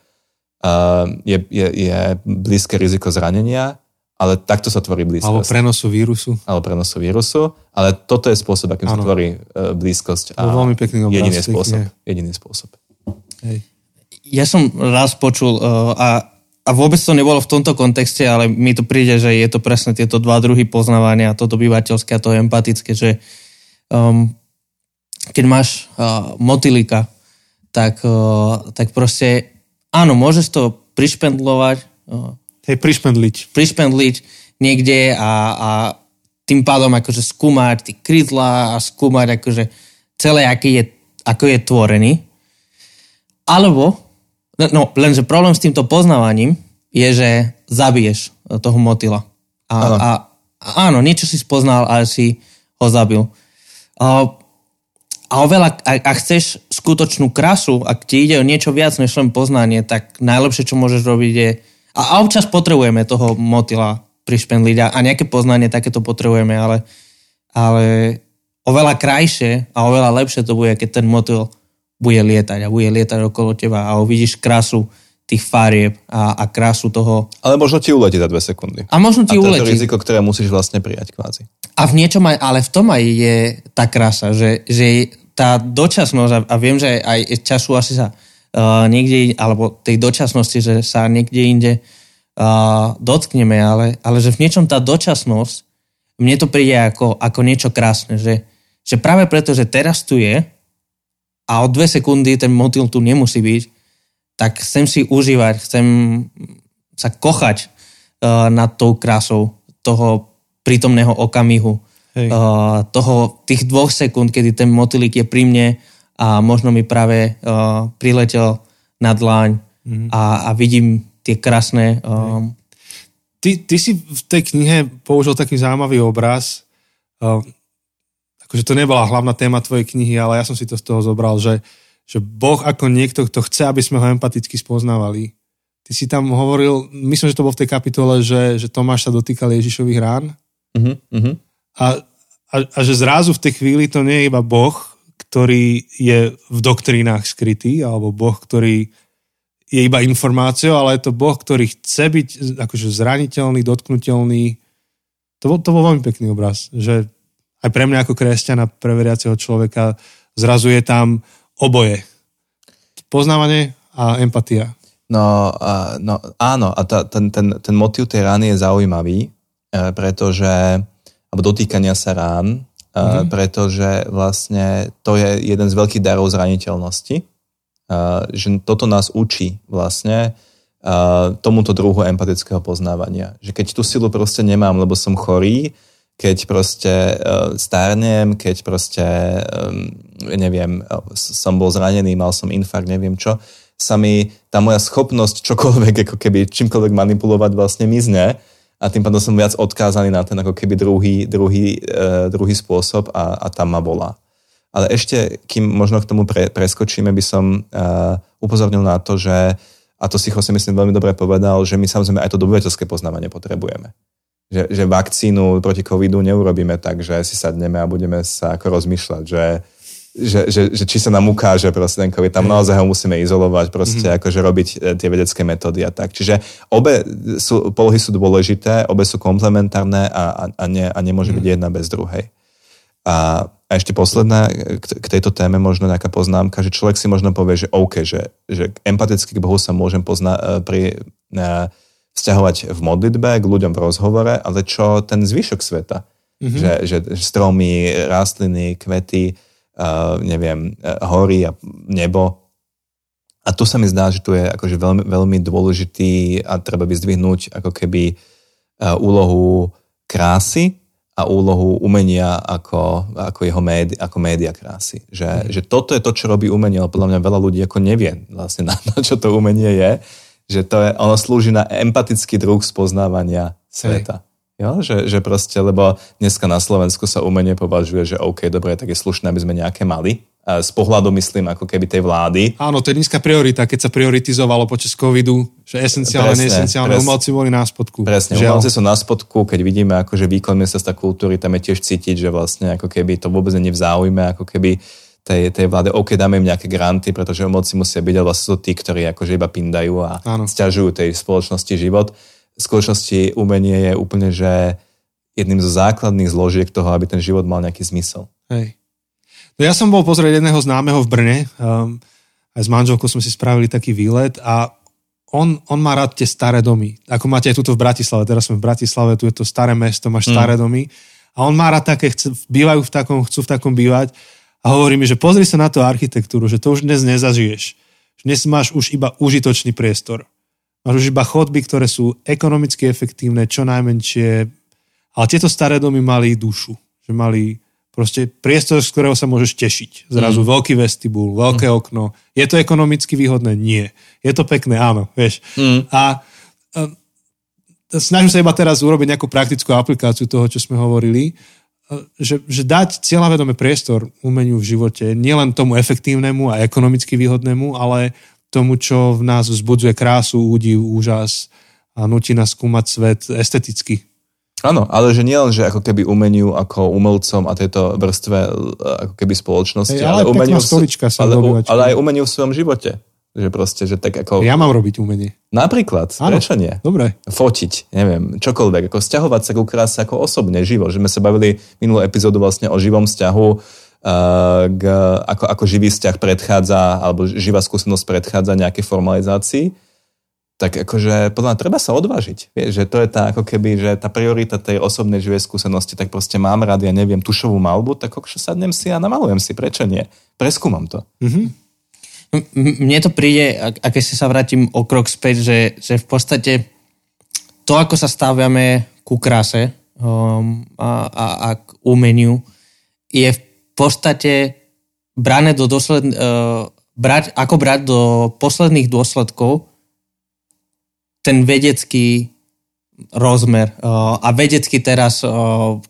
Uh, je, je, je blízke riziko zranenia, ale takto sa tvorí blízkosť. Alebo prenosu vírusu. Alebo prenosu vírusu, ale toto je spôsob, akým ano. Sa tvorí blízkosť. A veľmi pekný obrázky. Jediný spôsob. Je. Jediný spôsob. Hej. Ja som raz počul, a, a vôbec to nebolo v tomto kontexte, ale mi to príde, že je to presne tieto dva druhy poznávania, to dobyvateľské a to empatické, že um, keď máš uh, motýlika, tak, uh, tak proste áno, môžeš to prišpendlovať, uh, Hej, prišpendliť. Prišpendliť niekde a, a tým pádom akože skúmať tí krídla a skúmať akože celé, aký je, ako je tvorený. Alebo, no lenže problém s týmto poznávaním je, že zabiješ toho motýla. A, áno. A, a áno, niečo si spoznal, ale si ho zabil. A, a oveľa, ak, ak chceš skutočnú krasu, ak ti ide o niečo viac než len poznanie, tak najlepšie, čo môžeš robiť je a občas potrebujeme toho motýla prišpendliť a, a nejaké poznanie takéto potrebujeme, ale, ale oveľa krajšie a oveľa lepšie to bude, keď ten motýl bude lietať a bude lietať okolo teba a uvidíš krasu tých farieb a, a krasu toho... Ale možno ti uletí za dve sekundy. A možno ti uletí. A to je to riziko, ktoré musíš vlastne prijať kvázi. A v niečom aj, ale v tom aj je tá krasa, že, že tá dočasnosť a viem, že aj času asi sa... Uh, niekde, alebo tej dočasnosti, že sa niekde inde uh, dotkneme, ale, ale že v niečom tá dočasnosť, mne to príde ako, ako niečo krásne, že, že práve preto, že teraz tu je a o dve sekundy ten motil tu nemusí byť, tak chcem si užívať, chcem sa kochať uh, nad tou krásou toho prítomného okamihu, uh, toho, tých dvoch sekúnd, kedy ten motýlik je pri mne a možno mi práve uh, priletel na dláň mm. a, a vidím tie krásne... Um... Ty, ty si v tej knihe použil taký zaujímavý obraz, uh, akože to nebola hlavná téma tvojej knihy, ale ja som si to z toho zobral, že, že Boh ako niekto, kto chce, aby sme ho empaticky spoznávali. Ty si tam hovoril, myslím, že to bol v tej kapitole, že, že Tomáš sa dotýkal Ježišových rán mm-hmm. a, a, a že zrazu v tej chvíli to nie je iba Boh, ktorý je v doktrínách skrytý, alebo Boh, ktorý je iba informáciou, ale je to Boh, ktorý chce byť akože zraniteľný, dotknutelný. To bol, to bol veľmi pekný obraz, že aj pre mňa ako kresťana, pre veriaceho človeka zrazu je tam oboje. Poznávanie a empatia. No, no áno, a tá, ten, ten, ten motív tej rány je zaujímavý, pretože, alebo dotýkania sa rán, mm-hmm. pretože vlastne to je jeden z veľkých darov zraniteľnosti, že toto nás učí vlastne tomuto druhu empatického poznávania. Že keď tú silu proste nemám, lebo som chorý, keď proste stárnem, keď proste, neviem, som bol zranený, mal som infarkt, neviem čo, sa mi tá moja schopnosť čokoľvek, ako keby čímkoľvek manipulovať vlastne mizne a tým pádom som viac odkázaný na ten ako keby druhý, druhý, e, druhý spôsob a, a tam ma volá. Ale ešte, kým možno k tomu pre, preskočíme, by som e, upozornil na to, že, a to si Jose myslím veľmi dobre povedal, že my samozrejme aj to dobyvateľské poznávanie potrebujeme. Že, že vakcínu proti covidu neurobíme tak, že si sadneme a budeme sa ako rozmýšľať, že Že, že, že či sa nám ukáže proste ten COVID, tam naozaj ho musíme izolovať, proste mm-hmm. akože robiť tie vedecké metódy a tak. Čiže obe sú, polohy sú dôležité, obe sú komplementárne a, a, ne, a nemôže mm-hmm. byť jedna bez druhej. A, a ešte posledná k, k tejto téme možno nejaká poznámka, že človek si možno povie, že OK, že, že empaticky k Bohu sa môžem pozna, pri, na, vzťahovať v modlitbe, k ľuďom v rozhovore, ale čo ten zvyšok sveta? Mm-hmm. Že, že stromy, rastliny, kvety, Uh, neviem, uh, hory a nebo. A tu sa mi zdá, že tu je akože veľmi, veľmi dôležitý a treba vyzdvihnúť ako keby uh, úlohu krásy a úlohu umenia ako, ako jeho médi, ako média krásy. Že, mm. že toto je to, čo robí umenie, ale podľa mňa veľa ľudí ako nevie vlastne na, na čo to umenie je. Že to je, ono slúži na empatický druh spoznávania sveta. Hey. Jo, že, že proste, lebo dneska na Slovensku sa umenie považuje, že OK, dobre, tak je slušné, aby sme nejaké mali. Z pohľadu myslím, ako keby tej vlády. Áno, to je nízka priorita, keď sa prioritizovalo počas covidu, že esenciálne, neesenciálne, umelci boli na spodku. Presne, že umelci sú na spodku, keď vidíme, akože výkon ministerstva kultúry, tam je tiež cítiť, že vlastne ako keby to vôbec nie v záujme, ako keby tej, tej vláde, OK, dáme im nejaké granty, pretože umelci musia byť, ale vlastne sú tí, ktorí akože iba pindajú a áno. Sťažujú tej spoločnosti život. V skutočnosti umenie je úplne, že jedným zo základných zložiek toho, aby ten život mal nejaký zmysel. Hej. No ja som bol pozrieť jedného známeho v Brne, um, aj s manželkou sme si spravili taký výlet a on, on má rád tie staré domy. Ako máte aj tuto v Bratislave, teraz sme v Bratislave, tu je to staré mesto, máš mm. staré domy a on má rád také, chce, bývajú v takom, chcú v takom bývať a hovorí mi, že pozri sa na tú architektúru, že to už dnes nezažiješ. Dnes máš už iba užitočný priestor. Máš už iba chodby, ktoré sú ekonomicky efektívne, čo najmenšie. Ale tieto staré domy mali dušu. Že mali proste priestor, z ktorého sa môžeš tešiť. Zrazu mm. veľký vestibul, veľké mm. okno. Je to ekonomicky výhodné? Nie. Je to pekné? Áno, vieš. Mm. A, a snažím sa iba teraz urobiť nejakú praktickú aplikáciu toho, čo sme hovorili. Že, že dať cieľavedomý priestor umeniu v živote, nielen tomu efektívnemu a ekonomicky výhodnému, ale tomu, čo v nás vzbudzuje krásu, údiv, úžas a nutí nás skúmať svet esteticky. Áno, ale že nielen, že ako keby umeniu ako umelcom a tejto vrstve ako keby spoločnosti, hey, ale, ale, umeniu v, ale, ale aj umeniu v svojom živote. Že proste, že tak ako... Ja mám robiť umenie. Napríklad, prečo nie? Dobre. Fotiť, neviem, čokoľvek. Ako sťahovať sa ku kráse ako osobne, živo. Že sme sa bavili minulú epizódu vlastne o živom vzťahu, K, ako, ako živý vzťah predchádza alebo živá skúsenosť predchádza nejakej formalizácii tak akože podľa mňa treba sa odvážiť. Vieš, že to je tá, ako keby, že tá priorita tej osobnej živej skúsenosti, tak proste mám rád, ja neviem, tušovú malbu, tak akože sadnem si a namalujem si, prečo nie? Preskúmam to. Mm-hmm. Mne to príde, a keď sa vrátim o krok späť, že, že v podstate to, ako sa staviame ku kráse um, a, a, a k umeniu, je v podstate brané do dosled, uh, brať, ako brať do posledných dôsledkov ten vedecký rozmer. A vedecky teraz,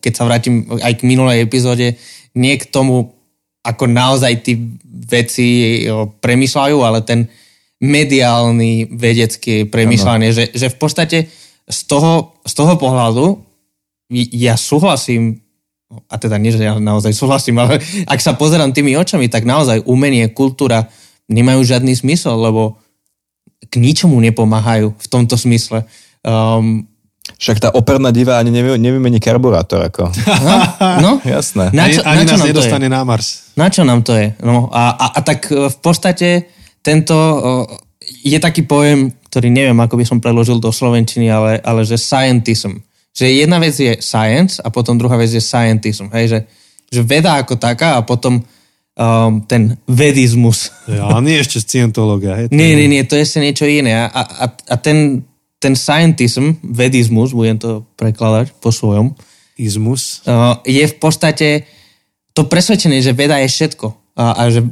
keď sa vrátim aj k minulej epizóde, nie k tomu, ako naozaj tí veci premýšľajú, ale ten mediálny vedecký premýšľanie, že, že v podstate z toho, z toho pohľadu ja súhlasím, a teda nie, že ja naozaj súhlasím, ale ak sa pozerám tými očami, tak naozaj umenie, kultúra nemajú žiadny zmysel, lebo k ničomu nepomáhajú v tomto smysle. Um, Však tá operná diva ani nevy, nevymení karburátor. Ako. No, no. Jasné. Na čo, ani na čo nás nedostane na Mars. Na čo nám to je? No, a, a, a tak v podstate tento je taký pojem, ktorý neviem, ako by som preložil do slovenčiny, ale, ale že scientism. Že jedna vec je science a potom druhá vec je scientism. Hej, že, že veda ako taká a potom Um, ten vedizmus. Ja, nie ešte scientológia. Hej, nie, nie, nie, to je ešte niečo iné. A, a, a ten, ten scientism, vedizmus, budem to prekladať po svojom, izmus, uh, je v podstate to presvedčenie, že veda je všetko. A, a že,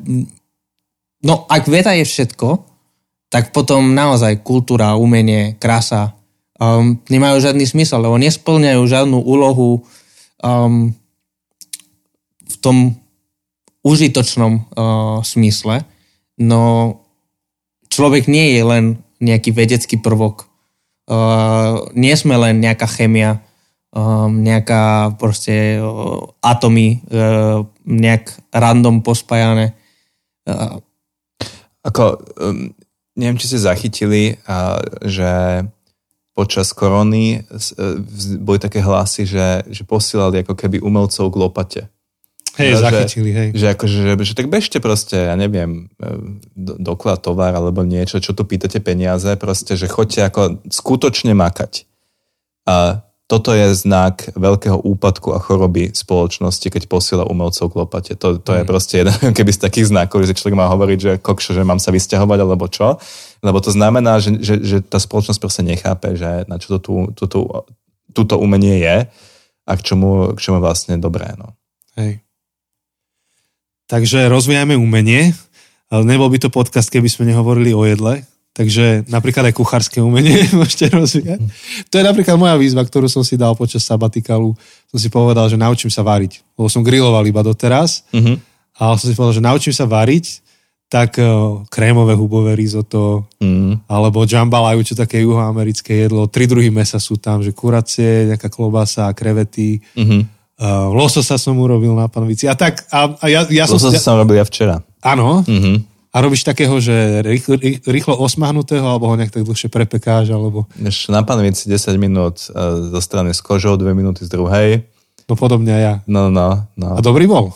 no, ak veda je všetko, tak potom naozaj kultúra, umenie, krása um, nemajú žiadny zmysel, lebo nesplňajú žiadnu úlohu um, v tom užitočnom uh, smysle, no človek nie je len nejaký vedecký prvok. Uh, nie sme len nejaká chémia, um, nejaká proste uh, atomy uh, nejak random pospájane. Uh. Ako, um, neviem, či ste zachytili, uh, že počas korony uh, boli také hlasy, že, že posielali ako keby umelcov k lopate. Hej, zachytili, hej. Že, akože, že, že tak bežte proste, ja neviem, doklad, tovar alebo niečo, čo tu pýtate peniaze, proste, že choďte ako skutočne makať. A toto je znak veľkého úpadku a choroby spoločnosti, keď posiela umelcov k lopate. To, to mm. je proste jeden keby z takých znakov, že človek má hovoriť, že kokšo, že mám sa vysťahovať alebo čo. Lebo to znamená, že, že, že tá spoločnosť proste nechápe, že na čo to túto umenie je a k čomu, k čomu vlastne dobré. No. Hej. Takže rozvíjame umenie, ale nebol by to podcast, keby sme nehovorili o jedle. Takže napríklad aj kuchárske umenie môžete rozvíjať. To je napríklad moja výzva, ktorú som si dal počas sabatikalu. Som si povedal, že naučím sa variť, lebo som griloval iba doteraz. Mm-hmm. A som si povedal, že naučím sa variť, tak krémové hubové risotto, mm-hmm. alebo jambalaju, čo také juhoamerické jedlo. Tri druhy mesa sú tam, že kuracie, nejaká klobasa, krevety. Mm-hmm. Uh, lososa som urobil na panvici. A tak, a, a ja, ja som... Lososa ja, som robil ja včera. Áno. Uh-huh. A robíš takého, že rýchlo, rýchlo osmahnutého, alebo ho nejak tak dlhšie prepekáš, alebo... Na panvici desať minút uh, zo strany s kožou, dve minúty z druhej. No podobne ja. No, no, no. A dobrý bol?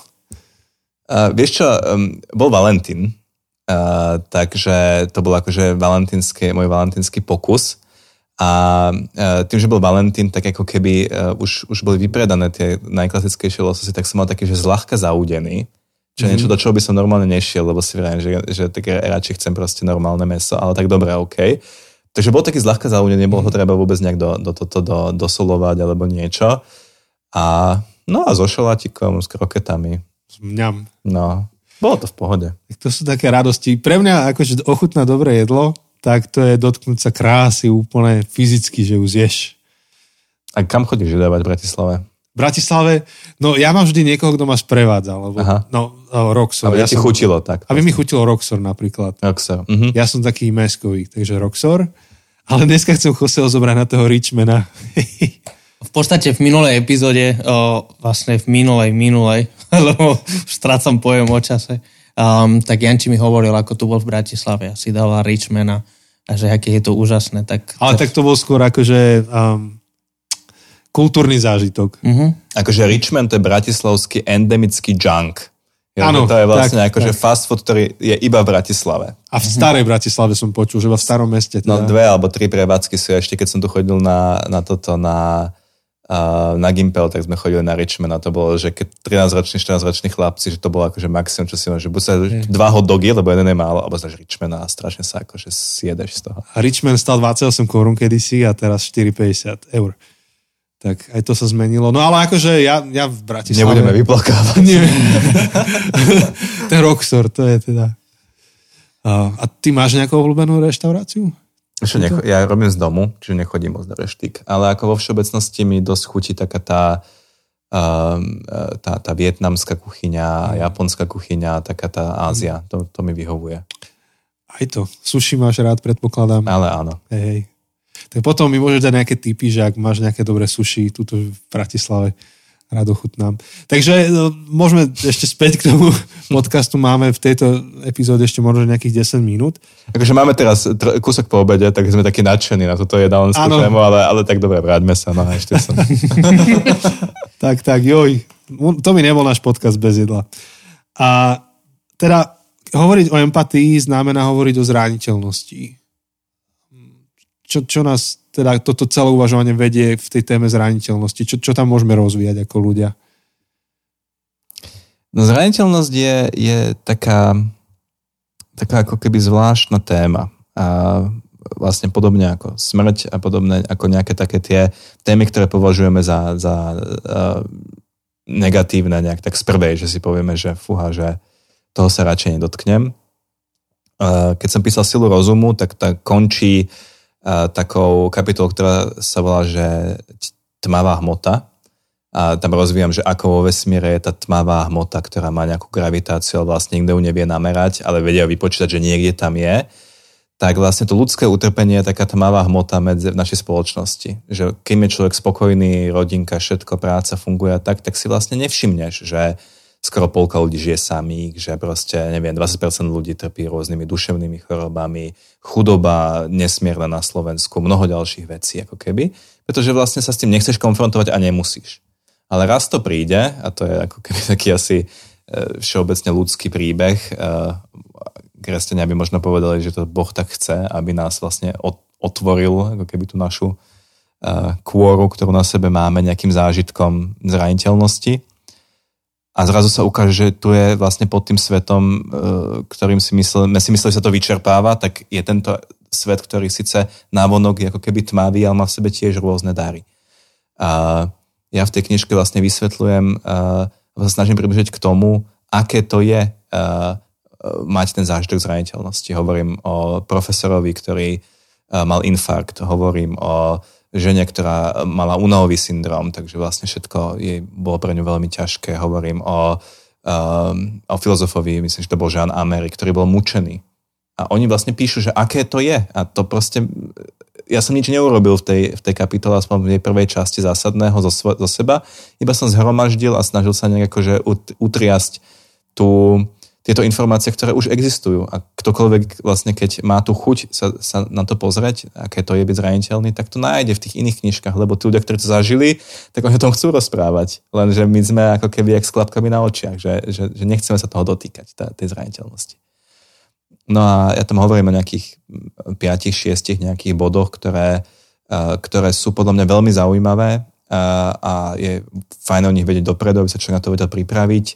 Uh, vieš čo, um, bol Valentín, uh, takže to bol akože valentínsky, môj valentínsky pokus. A tým, že bol Valentín, tak ako keby už, už boli vypredané tie najklasickejšie lososy, tak som mal taký, že zľahka zaúdený. Čo mm-hmm. niečo, do čoho by som normálne nešiel, lebo si vrajím, že, že tak radšej chcem proste normálne meso, ale tak dobré, OK. Takže bol taký zľahka zaúdený, nebolo mm-hmm. ho treba vôbec nejak do, do toto do, dosolovať alebo niečo. A no a so šolátikom, s kroketami. Mňam. No, bolo to v pohode. Tak to sú také radosti. Pre mňa akože ochutná dobré jedlo, tak to je dotknúť sa krásy úplne fyzicky, že ju zješ. A kam chodíš jedávať v Bratislave? V Bratislave? No ja mám vždy niekoho, kto ma sprevádza, lebo aha. no Roxor. Aby ja ti som, chutilo tak. Aby mi chutilo Roxor napríklad. Roxor. Uh-huh. Ja som taký meskový, takže Roxor. Ale dneska chcem Joseho zobrať na toho Rikmana. V podstate v minulej epizóde, o, vlastne v minulej, minulej, lebo strácam pojem o čase, Um, tak Jančí mi hovoril, ako tu bol v Bratislave a si dala Rikmana a že aké je to úžasné. Tak, ale tak to bol skôr akože um, kultúrny zážitok. Uh-huh. Akože Rikman to je bratislavský endemický junk. Ano, to je vlastne tak, akože tak. Fast food, ktorý je iba v Bratislave. A v starej Bratislave som počul, že v starom meste. Teda... No dve alebo tri prevádzky sú ešte, keď som tu chodil na, na toto, na, uh, na Gimpel, tak sme chodili na Rikman a to bolo, že keď trinásťroční, štrnásťroční chlapci, že to bolo akože maximum, čo si môžem, že buď sa je. Dva hot dogy, lebo jeden je málo, alebo znaš Rikmana a strašne sa akože sjedeš z toho. A Rikman stal dvadsaťosem korún kedysi a teraz štyri päťdesiat eur. Tak aj to sa zmenilo. No ale akože ja, ja v Bratislave... Nebudeme vyplakávať. Ten Roxor, to je teda... A ty máš nejakú obľúbenú reštauráciu? Čo, nech- ja robím z domu, čiže nechodím moc na reštík. Ale ako vo všeobecnosti mi dosť chutí taká tá, um, tá, tá vietnamská kuchyňa, japonská kuchyňa, taká tá Ázia. To, to mi vyhovuje. Aj to. Sushi máš rád, predpokladám. Ale áno. Hej, hej. Tak potom mi môžeš dať nejaké tipy, že ak máš nejaké dobré sushi tuto v Bratislave, rád ochutnám. Takže no, môžeme ešte späť k tomu podcastu. Máme v tejto epizóde ešte možno nejakých desať minút. Takže máme teraz tr- kúsok po obede, tak sme takí nadšení na toto jedálensku tému, ale, ale tak dobre, vráťme sa. No, ešte som. tak, tak, joj. To by nebol náš podcast bez jedla. A teda hovoriť o empatii znamená hovoriť o zraniteľnosti. Čo, čo nás teda toto celé uvažovanie vedie v tej téme zraniteľnosti? Čo, čo tam môžeme rozvíjať ako ľudia? No zraniteľnosť je, je taká, taká ako keby zvláštna téma. A vlastne podobne ako smrť a podobne ako nejaké také tie témy, ktoré považujeme za, za uh, negatívne nejak tak z prvej, že si povieme, že fúha, že toho sa radšej nedotknem. Uh, keď som písal Silu rozumu, tak tá končí takou kapitolou, ktorá sa volá, že tmavá hmota. A tam rozvíjam, že ako vo vesmíre je tá tmavá hmota, ktorá má nejakú gravitáciu, ale vlastne nikto ju nevie namerať, ale vedia vypočítať, že niekde tam je. Tak vlastne to ľudské utrpenie je taká tmavá hmota medzi, v našej spoločnosti. Že kým je človek spokojný, rodinka, všetko, práca funguje tak, tak si vlastne nevšimneš, že skoro polka ľudí žije samých, že proste, neviem, dvadsať percent ľudí trpí rôznymi duševnými chorobami, chudoba nesmierna na Slovensku, mnoho ďalších vecí, ako keby. Pretože vlastne sa s tým nechceš konfrontovať a nemusíš. Ale raz to príde, a to je ako keby taký asi všeobecne ľudský príbeh, kresťania by možno povedali, že to Boh tak chce, aby nás vlastne otvoril, ako keby tú našu kôru, ktorú na sebe máme, nejakým zážitkom zraniteľnosti. A zrazu sa ukáže, že tu je vlastne pod tým svetom, ktorým si myslíme, si mysleli, že sa to vyčerpáva, tak je tento svet, ktorý síce návonok je ako keby tmavý, ale má v sebe tiež rôzne dary. A ja v tej knižke vlastne vysvetľujem, vlastne snažím približiť k tomu, aké to je mať ten zážitok zraniteľnosti. Hovorím o profesorovi, ktorý mal infarkt, hovorím o žene, ktorá mala únavový syndrom, takže vlastne všetko jej bolo pre ňu veľmi ťažké. Hovorím o, um, o filozofovi, myslím, že to bol Jean Améry, ktorý bol mučený. A oni vlastne píšu, že aké to je. A to proste, ja som nič neurobil v tej, v tej kapitole, aspoň v tej prvej časti zásadného zo, zo seba, iba som zhromaždil a snažil sa nejak akože utriasť tú, tieto informácie, ktoré už existujú. A ktokoľvek vlastne, keď má tú chuť sa, sa na to pozrieť, aké to je byť zraniteľný, tak to nájde v tých iných knižkách, lebo tí ľudia, ktorí to zažili, tak oni o tom chcú rozprávať. Lenže my sme ako keby jak s klapkami na očiach, že, že, že nechceme sa toho dotýkať, tá, tej zraniteľnosti. No a ja tam hovorím o nejakých päť šesť nejakých bodoch, ktoré, ktoré sú podľa mňa veľmi zaujímavé a je fajn o nich vedieť dopredu, aby sa človek na to vedel pripraviť.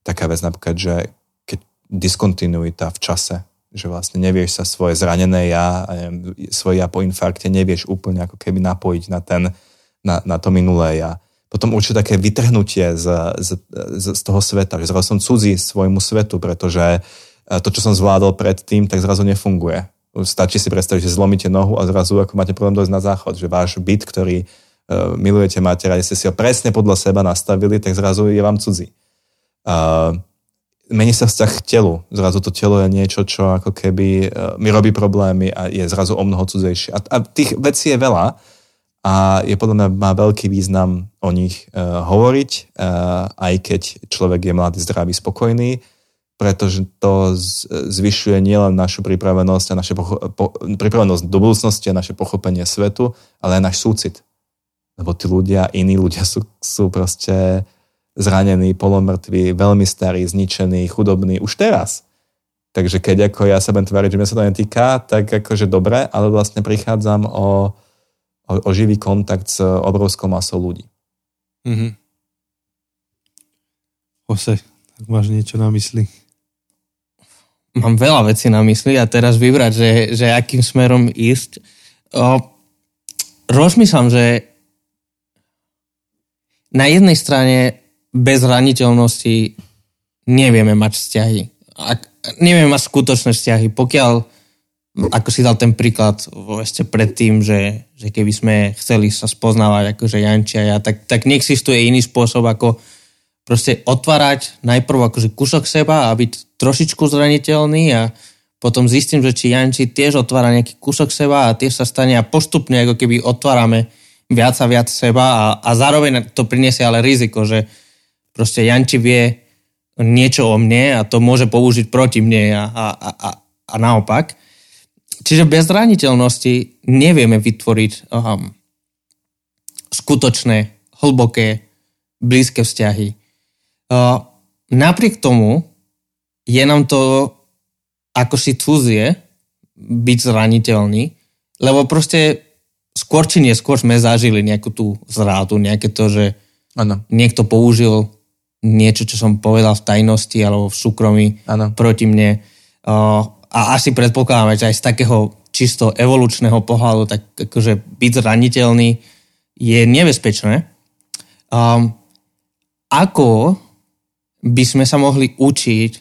Taká vec napríklad, že diskontinuita v čase, že vlastne nevieš sa svoje zranené ja, svoje ja po infarkte nevieš úplne ako keby napojiť na, ten, na, na to minulé ja. Potom určite také vytrhnutie z, z, z toho sveta, že zrazu som cudzí svojmu svetu, pretože to, čo som zvládol predtým, tak zrazu nefunguje. Stačí si predstaviť, že zlomíte nohu a zrazu ako máte problém dojsť na záchod, že váš byt, ktorý milujete, máte radi, ste si ho presne podľa seba nastavili, tak zrazu je vám cudzí. A mení sa vzťah k telu. Zrazu to telo je niečo, čo ako keby mi robí problémy a je zrazu o mnoho cudzejšie. A, a tých vecí je veľa a je podľa mňa má veľký význam o nich e, hovoriť, e, aj keď človek je mladý, zdravý, spokojný, pretože to z, zvyšuje nielen našu pripravenosť a naše pocho- po, pripravenosť do budúcnosti a naše pochopenie svetu, ale aj náš súcit. Lebo tí ľudia, iní ľudia sú, sú proste zranený, polomrtvý, veľmi starý, zničený, chudobný, už teraz. Takže keď ako ja sa budem tváriť, že mňa sa to netýka, tak akože dobre, ale vlastne prichádzam o, o, o živý kontakt s obrovskou masou ľudí. Mhm. Jose, tak máš niečo na mysli? Mám veľa vecí na mysli a teraz vybrať, že, že akým smerom ísť. O, rozmýšľam, že na jednej strane bez zraniteľnosti nevieme mať vzťahy. A nevieme mať skutočné vzťahy. Pokiaľ, ako si dal ten príklad ešte predtým, že, že keby sme chceli sa spoznávať akože Jančí a ja, tak, tak neexistuje iný spôsob ako proste otvárať najprv akože kúsok seba a byť trošičku zraniteľný a potom zistím, že či Jančí tiež otvára nejaký kúsok seba a tiež sa stane a postupne ako keby otvárame viac a viac seba a, a zároveň to priniesie ale riziko, že proste Jančí vie niečo o mne a to môže použiť proti mne a, a, a, a naopak. Čiže bez zraniteľnosti nevieme vytvoriť um, skutočné, hlboké, blízke vzťahy. Uh, napriek tomu je nám to ako si cudzie byť zraniteľný, lebo proste skôr či neskôr sme zažili nejakú tú zrádu, nejaké to, že ano. Niekto použil niečo, čo som povedal v tajnosti alebo v súkromí ano. Proti mne. Uh, a asi predpokladáme, že aj z takého čisto evolučného pohľadu, tak akože byť zraniteľný je nebezpečné. Um, ako by sme sa mohli učiť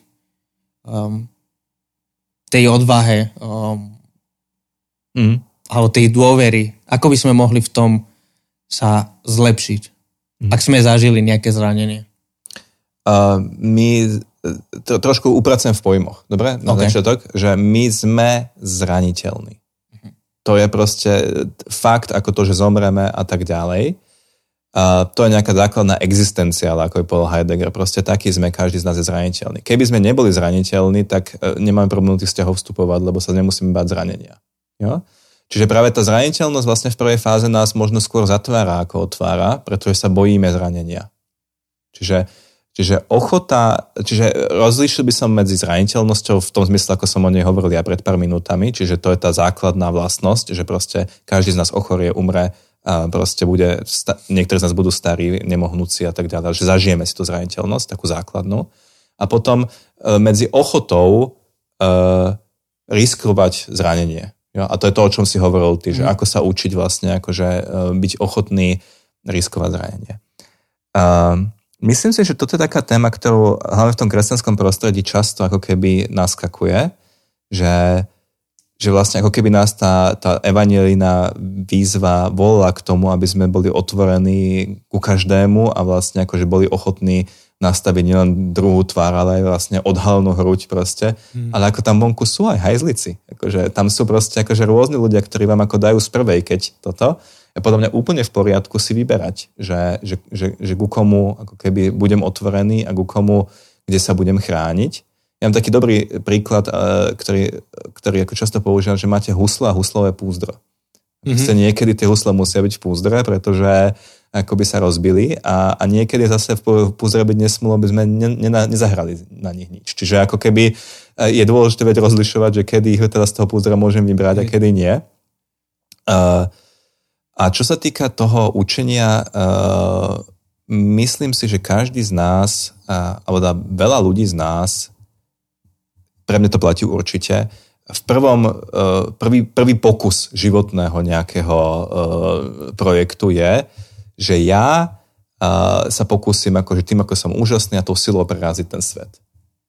um, tej odvahe um, mm. alebo tej dôvery. Ako by sme mohli v tom sa zlepšiť, mm. ak sme zažili nejaké zranenie? Uh, my to, trošku upracujem v pojmoch, dobre? Na okay. začiatok, že my sme zraniteľní. Mm-hmm. To je proste fakt, ako to, že zomreme a tak ďalej. Uh, to je nejaká základná existenciála, ako je povedal Heidegger. Proste taký sme, každý z nás je zraniteľný. Keby sme neboli zraniteľní, tak uh, nemáme problém tých vzťahov vstupovať, lebo sa nemusíme báť zranenia. Jo? Čiže práve tá zraniteľnosť vlastne v prvej fáze nás možno skôr zatvára ako otvára, pretože sa bojíme zranenia. Čiže, čiže ochota, čiže rozlíšil by som medzi zraniteľnosťou v tom zmysle, ako som o nej hovoril ja pred pár minútami, čiže to je tá základná vlastnosť, že proste každý z nás ochorie, umre, a proste bude, niektorí z nás budú starí, nemohnúci a tak ďalej, že zažijeme si tú zraniteľnosť, takú základnú. A potom medzi ochotou e, riskovať zranenie. Jo? A to je to, o čom si hovoril ty, že ako sa učiť vlastne, akože byť ochotný riskovať zranenie. E, myslím si, že toto je taká téma, ktorú hlavne v tom kresťanskom prostredí často ako keby naskakuje, že že vlastne ako keby nás tá, tá evanjelijná výzva volá k tomu, aby sme boli otvorení ku každému a vlastne akože boli ochotní nastaviť nielen druhú tvár, ale aj vlastne odhalnú hruď proste. Hmm. Ale ako tam vonku sú aj hajzlici. Akože tam sú proste akože rôzni ľudia, ktorí vám ako dajú z prvej, keď toto. Je podľa mňa úplne v poriadku si vyberať, že, že, že, že ku komu ako keby budem otvorený a ku komu, kde sa budem chrániť. Ja mám taký dobrý príklad, ktorý, ktorý ako často používam, že máte husle a huslové púzdro. Mm-hmm. Niekedy tie husle musia byť v púzdre, pretože akoby sa rozbili a, a niekedy zase v púzdre byť nesmelo, aby sme ne, ne, nezahrali na nich nič. Čiže ako keby je dôležité veď rozlišovať, že kedy ich teda z toho púzdra môžem vybrať a kedy nie. A čo sa týka toho učenia, myslím si, že každý z nás, alebo veľa ľudí z nás, pre mňa to platí určite, v prvom, prvý, prvý pokus životného nejakého projektu je, že ja sa pokúsim akože tým, ako som úžasný a tou silou preraziť ten svet.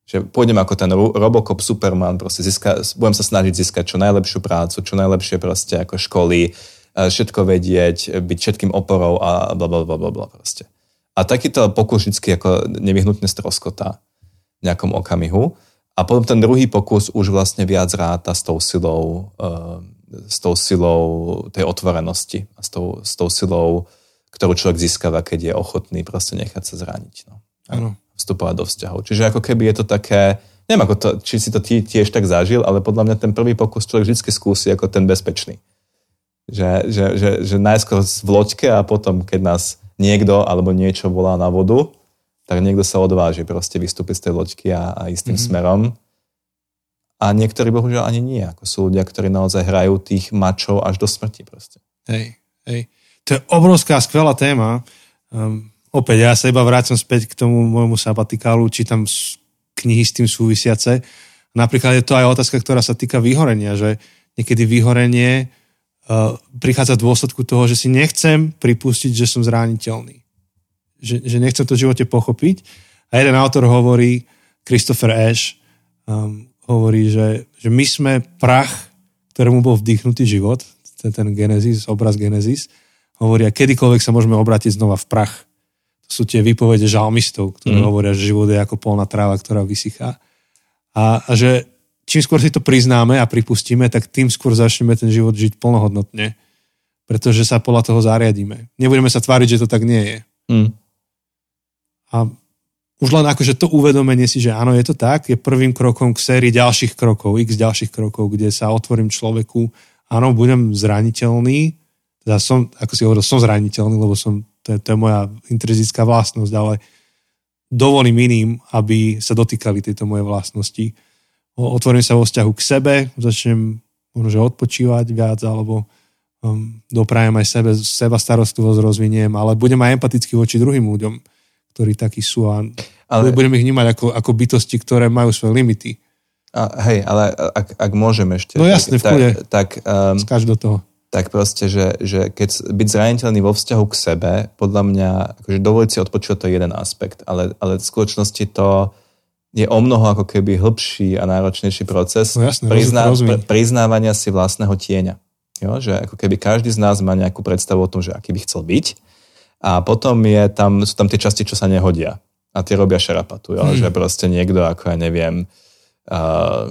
Že pôjdem ako ten Robocop, Superman, proste získa, budem sa snažiť získať čo najlepšiu prácu, čo najlepšie proste ako školy, všetko vedieť, byť všetkým oporou a blablabla proste. A takýto pokus vždy ako nevyhnutne stroskotá v nejakom okamihu. A potom ten druhý pokus už vlastne viac ráta s tou silou, uh, s tou silou tej otvorenosti a s tou, s tou silou, ktorú človek získava, keď je ochotný proste nechať sa zraniť. No. Ano. Vstupovať do vzťahov. Čiže ako keby je to také, neviem, ako to, či si to tiež tak zažil, ale podľa mňa ten prvý pokus človek vždy skúsi ako ten bezpečný. Že, že, že, že najskôr v loďke a potom, keď nás niekto alebo niečo volá na vodu, tak niekto sa odváži proste vystúpiť z tej loďky a, a ísť tým mm-hmm. smerom. A niektorí bohužiaľ ani nie, ako sú ľudia, ktorí naozaj hrajú tých mačov až do smrti proste. Hej, hej. To je obrovská, skvelá téma. Um, opäť, ja sa iba vrátim späť k tomu môjmu sabatikálu, čítam knihy s tým súvisiace. Napríklad je to aj otázka, ktorá sa týka vyhorenia, že niekedy vyhorenie uh, prichádza v dôsledku toho, že si nechcem pripustiť, že som zraniteľný. Že, že nechcem to v živote pochopiť. A jeden autor hovorí, Christopher Ash, um, hovorí, že, že my sme prach, ktorému bol vdýchnutý život, to je ten Genesis, obraz Genesis, hovoria, kedykoľvek sa môžeme obrátiť znova v prach. To sú tie výpovede žalmistov, ktoré mm. hovoria, že život je ako polná tráva, ktorá vysychá. A, a že čím skôr si to priznáme a pripustíme, tak tým skôr začneme ten život žiť plnohodnotne, pretože sa podľa toho zariadíme. Nebudeme sa tváriť, že to tak nie je. Mm. A už len akože to uvedomenie si, že áno, je to tak, je prvým krokom k sérii ďalších krokov, x ďalších krokov, kde sa otvorím človeku, áno, budem zraniteľný, teda som, ako si hovoril, som zraniteľný, lebo som, to, je, to je moja intrinsická vlastnosť, ale dovolím iným, aby sa dotýkali tejto mojej vlastnosti. Otvorím sa vo vzťahu k sebe, začnem možno odpočívať viac, alebo um, doprajem aj sebe, seba starostlivosť rozviniem, ale budem aj empatický voči druhým ľuďom, ktorí takí sú a ale... budeme ich vnímať ako, ako bytosti, ktoré majú svoje limity. A, hej, ale ak, ak môžem ešte... No jasne, tak, v kľude. Tak, um, skáž do toho. Tak proste, že, že keď byť zraniteľný vo vzťahu k sebe, podľa mňa, akože dovoliť si odpočúvať to jeden aspekt, ale, ale v skutočnosti to je o mnoho ako keby hĺbší a náročnejší proces no jasne, prizná, pr, priznávania si vlastného tieňa. Jo? Že ako keby každý z nás má nejakú predstavu o tom, že aký by chcel byť, a potom je tam, sú tam tie časti, čo sa nehodia. A tie robia šarapatu, jo? Hmm. Že proste niekto, ako ja neviem, uh,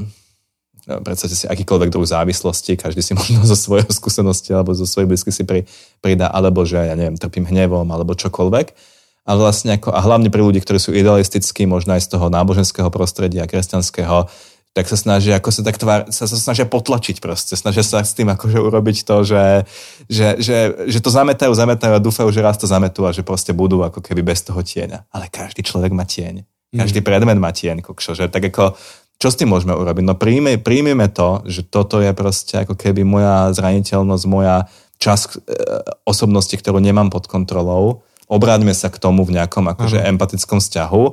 predstavte si akýkoľvek druh závislosti, každý si možno zo svojej skúsenosti alebo zo svojich blízkych si pri, pridá, alebo že ja neviem, trpím hnevom, alebo čokoľvek. A vlastne ako, a hlavne pri ľudí, ktorí sú idealistickí, možno aj z toho náboženského prostredia, kresťanského, tak sa snažia, ako sa tak tvár, sa, sa snažia potlačiť proste. Snažia sa s tým akože urobiť to, že, že, že, že to zametajú, zametajú a dúfajú, že raz to zametú a že proste budú ako keby bez toho tieňa. Ale každý človek má tieň. Každý mm. predmet má tieň, kokšo, že tak ako, čo s tým môžeme urobiť? No príjme, príjmeme to, že toto je proste ako keby moja zraniteľnosť, moja časť e, osobnosti, ktorú nemám pod kontrolou. Obráťme sa k tomu v nejakom akože Aha. empatickom vzťahu.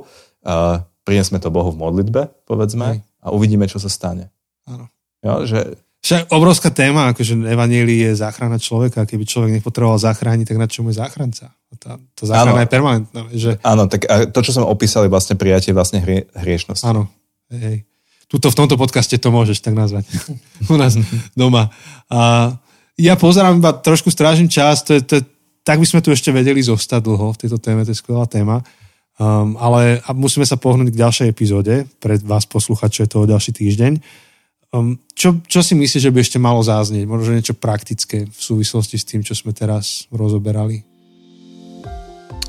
E, Prinesme to Bohu v modlitbe, povedzme. Aj. A uvidíme, čo sa stane. Áno. Jo, že... Však obrovská téma, akože evanjelium je záchrana človeka. Keby človek nepotreboval záchrániť, tak na čom je záchranca? Tá, to záchrana áno. je permanentná. Že... Áno, tak to, čo som opísal, je vlastne prijatie vlastne hrie, hriešnosti. Áno. Hej. Tuto, v tomto podcaste to môžeš tak nazvať. U nás doma. A ja pozerám iba, trošku strážim čas, to je, to je, tak by sme tu ešte vedeli zostať dlho v tejto téme, to je skvelá téma. Um, ale musíme sa pohnúť k ďalšej epizóde, pre vás posluchačov je to ďalší týždeň. Um, čo, čo si myslíš, že by ešte malo záznieť? Možno niečo praktické v súvislosti s tým, čo sme teraz rozoberali?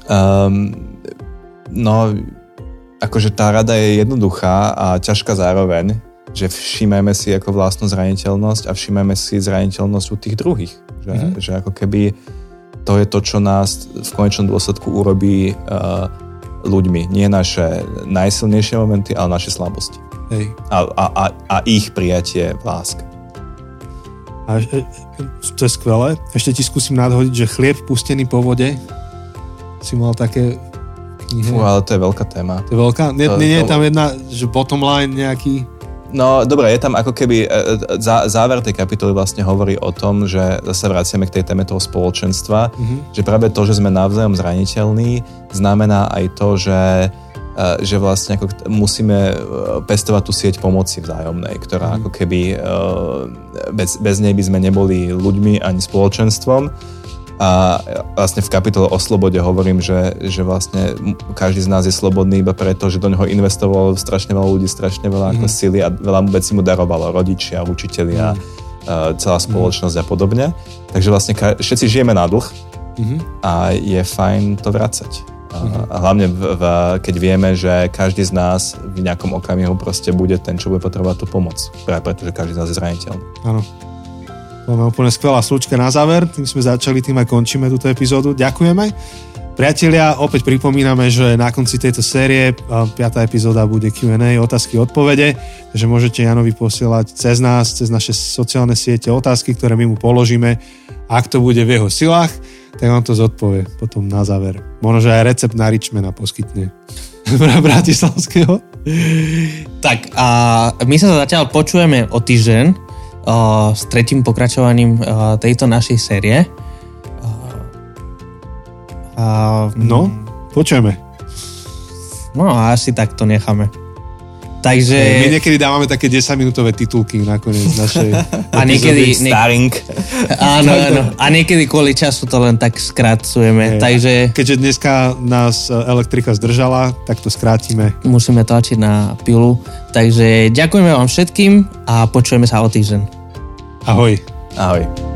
Um, no, akože tá rada je jednoduchá a ťažká zároveň, že všímajme si ako vlastnú zraniteľnosť a všímajme si zraniteľnosť u tých druhých. Že, mm-hmm. že ako keby to je to, čo nás v konečnom dôsledku urobí uh, ľuďmi. Nie naše najsilnejšie momenty, ale naše slabosti. Hej. A, a, a, a ich prijatie v láske. A, to je skvelé. Ešte ti skúsim nadhodiť, že chlieb pustený po vode si mal také knihy. Fú, ale to je veľká téma. To je veľká? Nie, to, nie je to... tam jedna, že bottom line nejaký? No, dobre, je tam ako keby zá, záver tej kapitoly vlastne hovorí o tom, že zase vraciame k tej téme toho spoločenstva, mm-hmm. že práve to, že sme navzájom zraniteľní, znamená aj to, že, že vlastne ako musíme pestovať tú sieť pomoci vzájomnej, ktorá mm-hmm. ako keby bez, bez nej by sme neboli ľuďmi ani spoločenstvom. A vlastne v kapitole o slobode hovorím, že, že vlastne každý z nás je slobodný iba preto, že do neho investovalo strašne veľa ľudí, strašne veľa mm. ako síly a veľa vecí mu darovalo rodičia, učitelia, mm. celá spoločnosť mm. a podobne. Takže vlastne všetci žijeme na dlh mm. a je fajn to vracať. Mm. A hlavne v, v, keď vieme, že každý z nás v nejakom okamihu proste bude ten, čo bude potrebovať tú pomoc. Práve preto, že každý z nás je zraniteľný. Áno. Máme úplne skvelá slučka na záver. Tým sme začali, tým aj končíme túto epizódu. Ďakujeme. Priatelia, opäť pripomíname, že na konci tejto série piata epizóda bude kjú end ej, otázky, odpovede, takže môžete Janovi posielať cez nás, cez naše sociálne siete otázky, ktoré my mu položíme. Ak to bude v jeho silách, tak on to zodpovie potom na záver. Možno, že aj recept na Rikmana poskytne. Bratislavského. Tak a my sa zatiaľ počujeme o týždeň uh, s tretím pokračovaním uh, tejto našej série. A... No, počujeme. No a asi tak to necháme. Takže... My niekedy dávame také desaťminútové titulky nakoniec našej a niekedy... Ne... Starring. Áno, áno. A niekedy kvôli času to len tak skracujeme. Takže... Keďže dneska nás elektrika zdržala, tak to skrátime. Musíme tlačiť na pilu. Takže ďakujeme vám všetkým a počujeme sa o týždeň. Ahoj. Ahoj.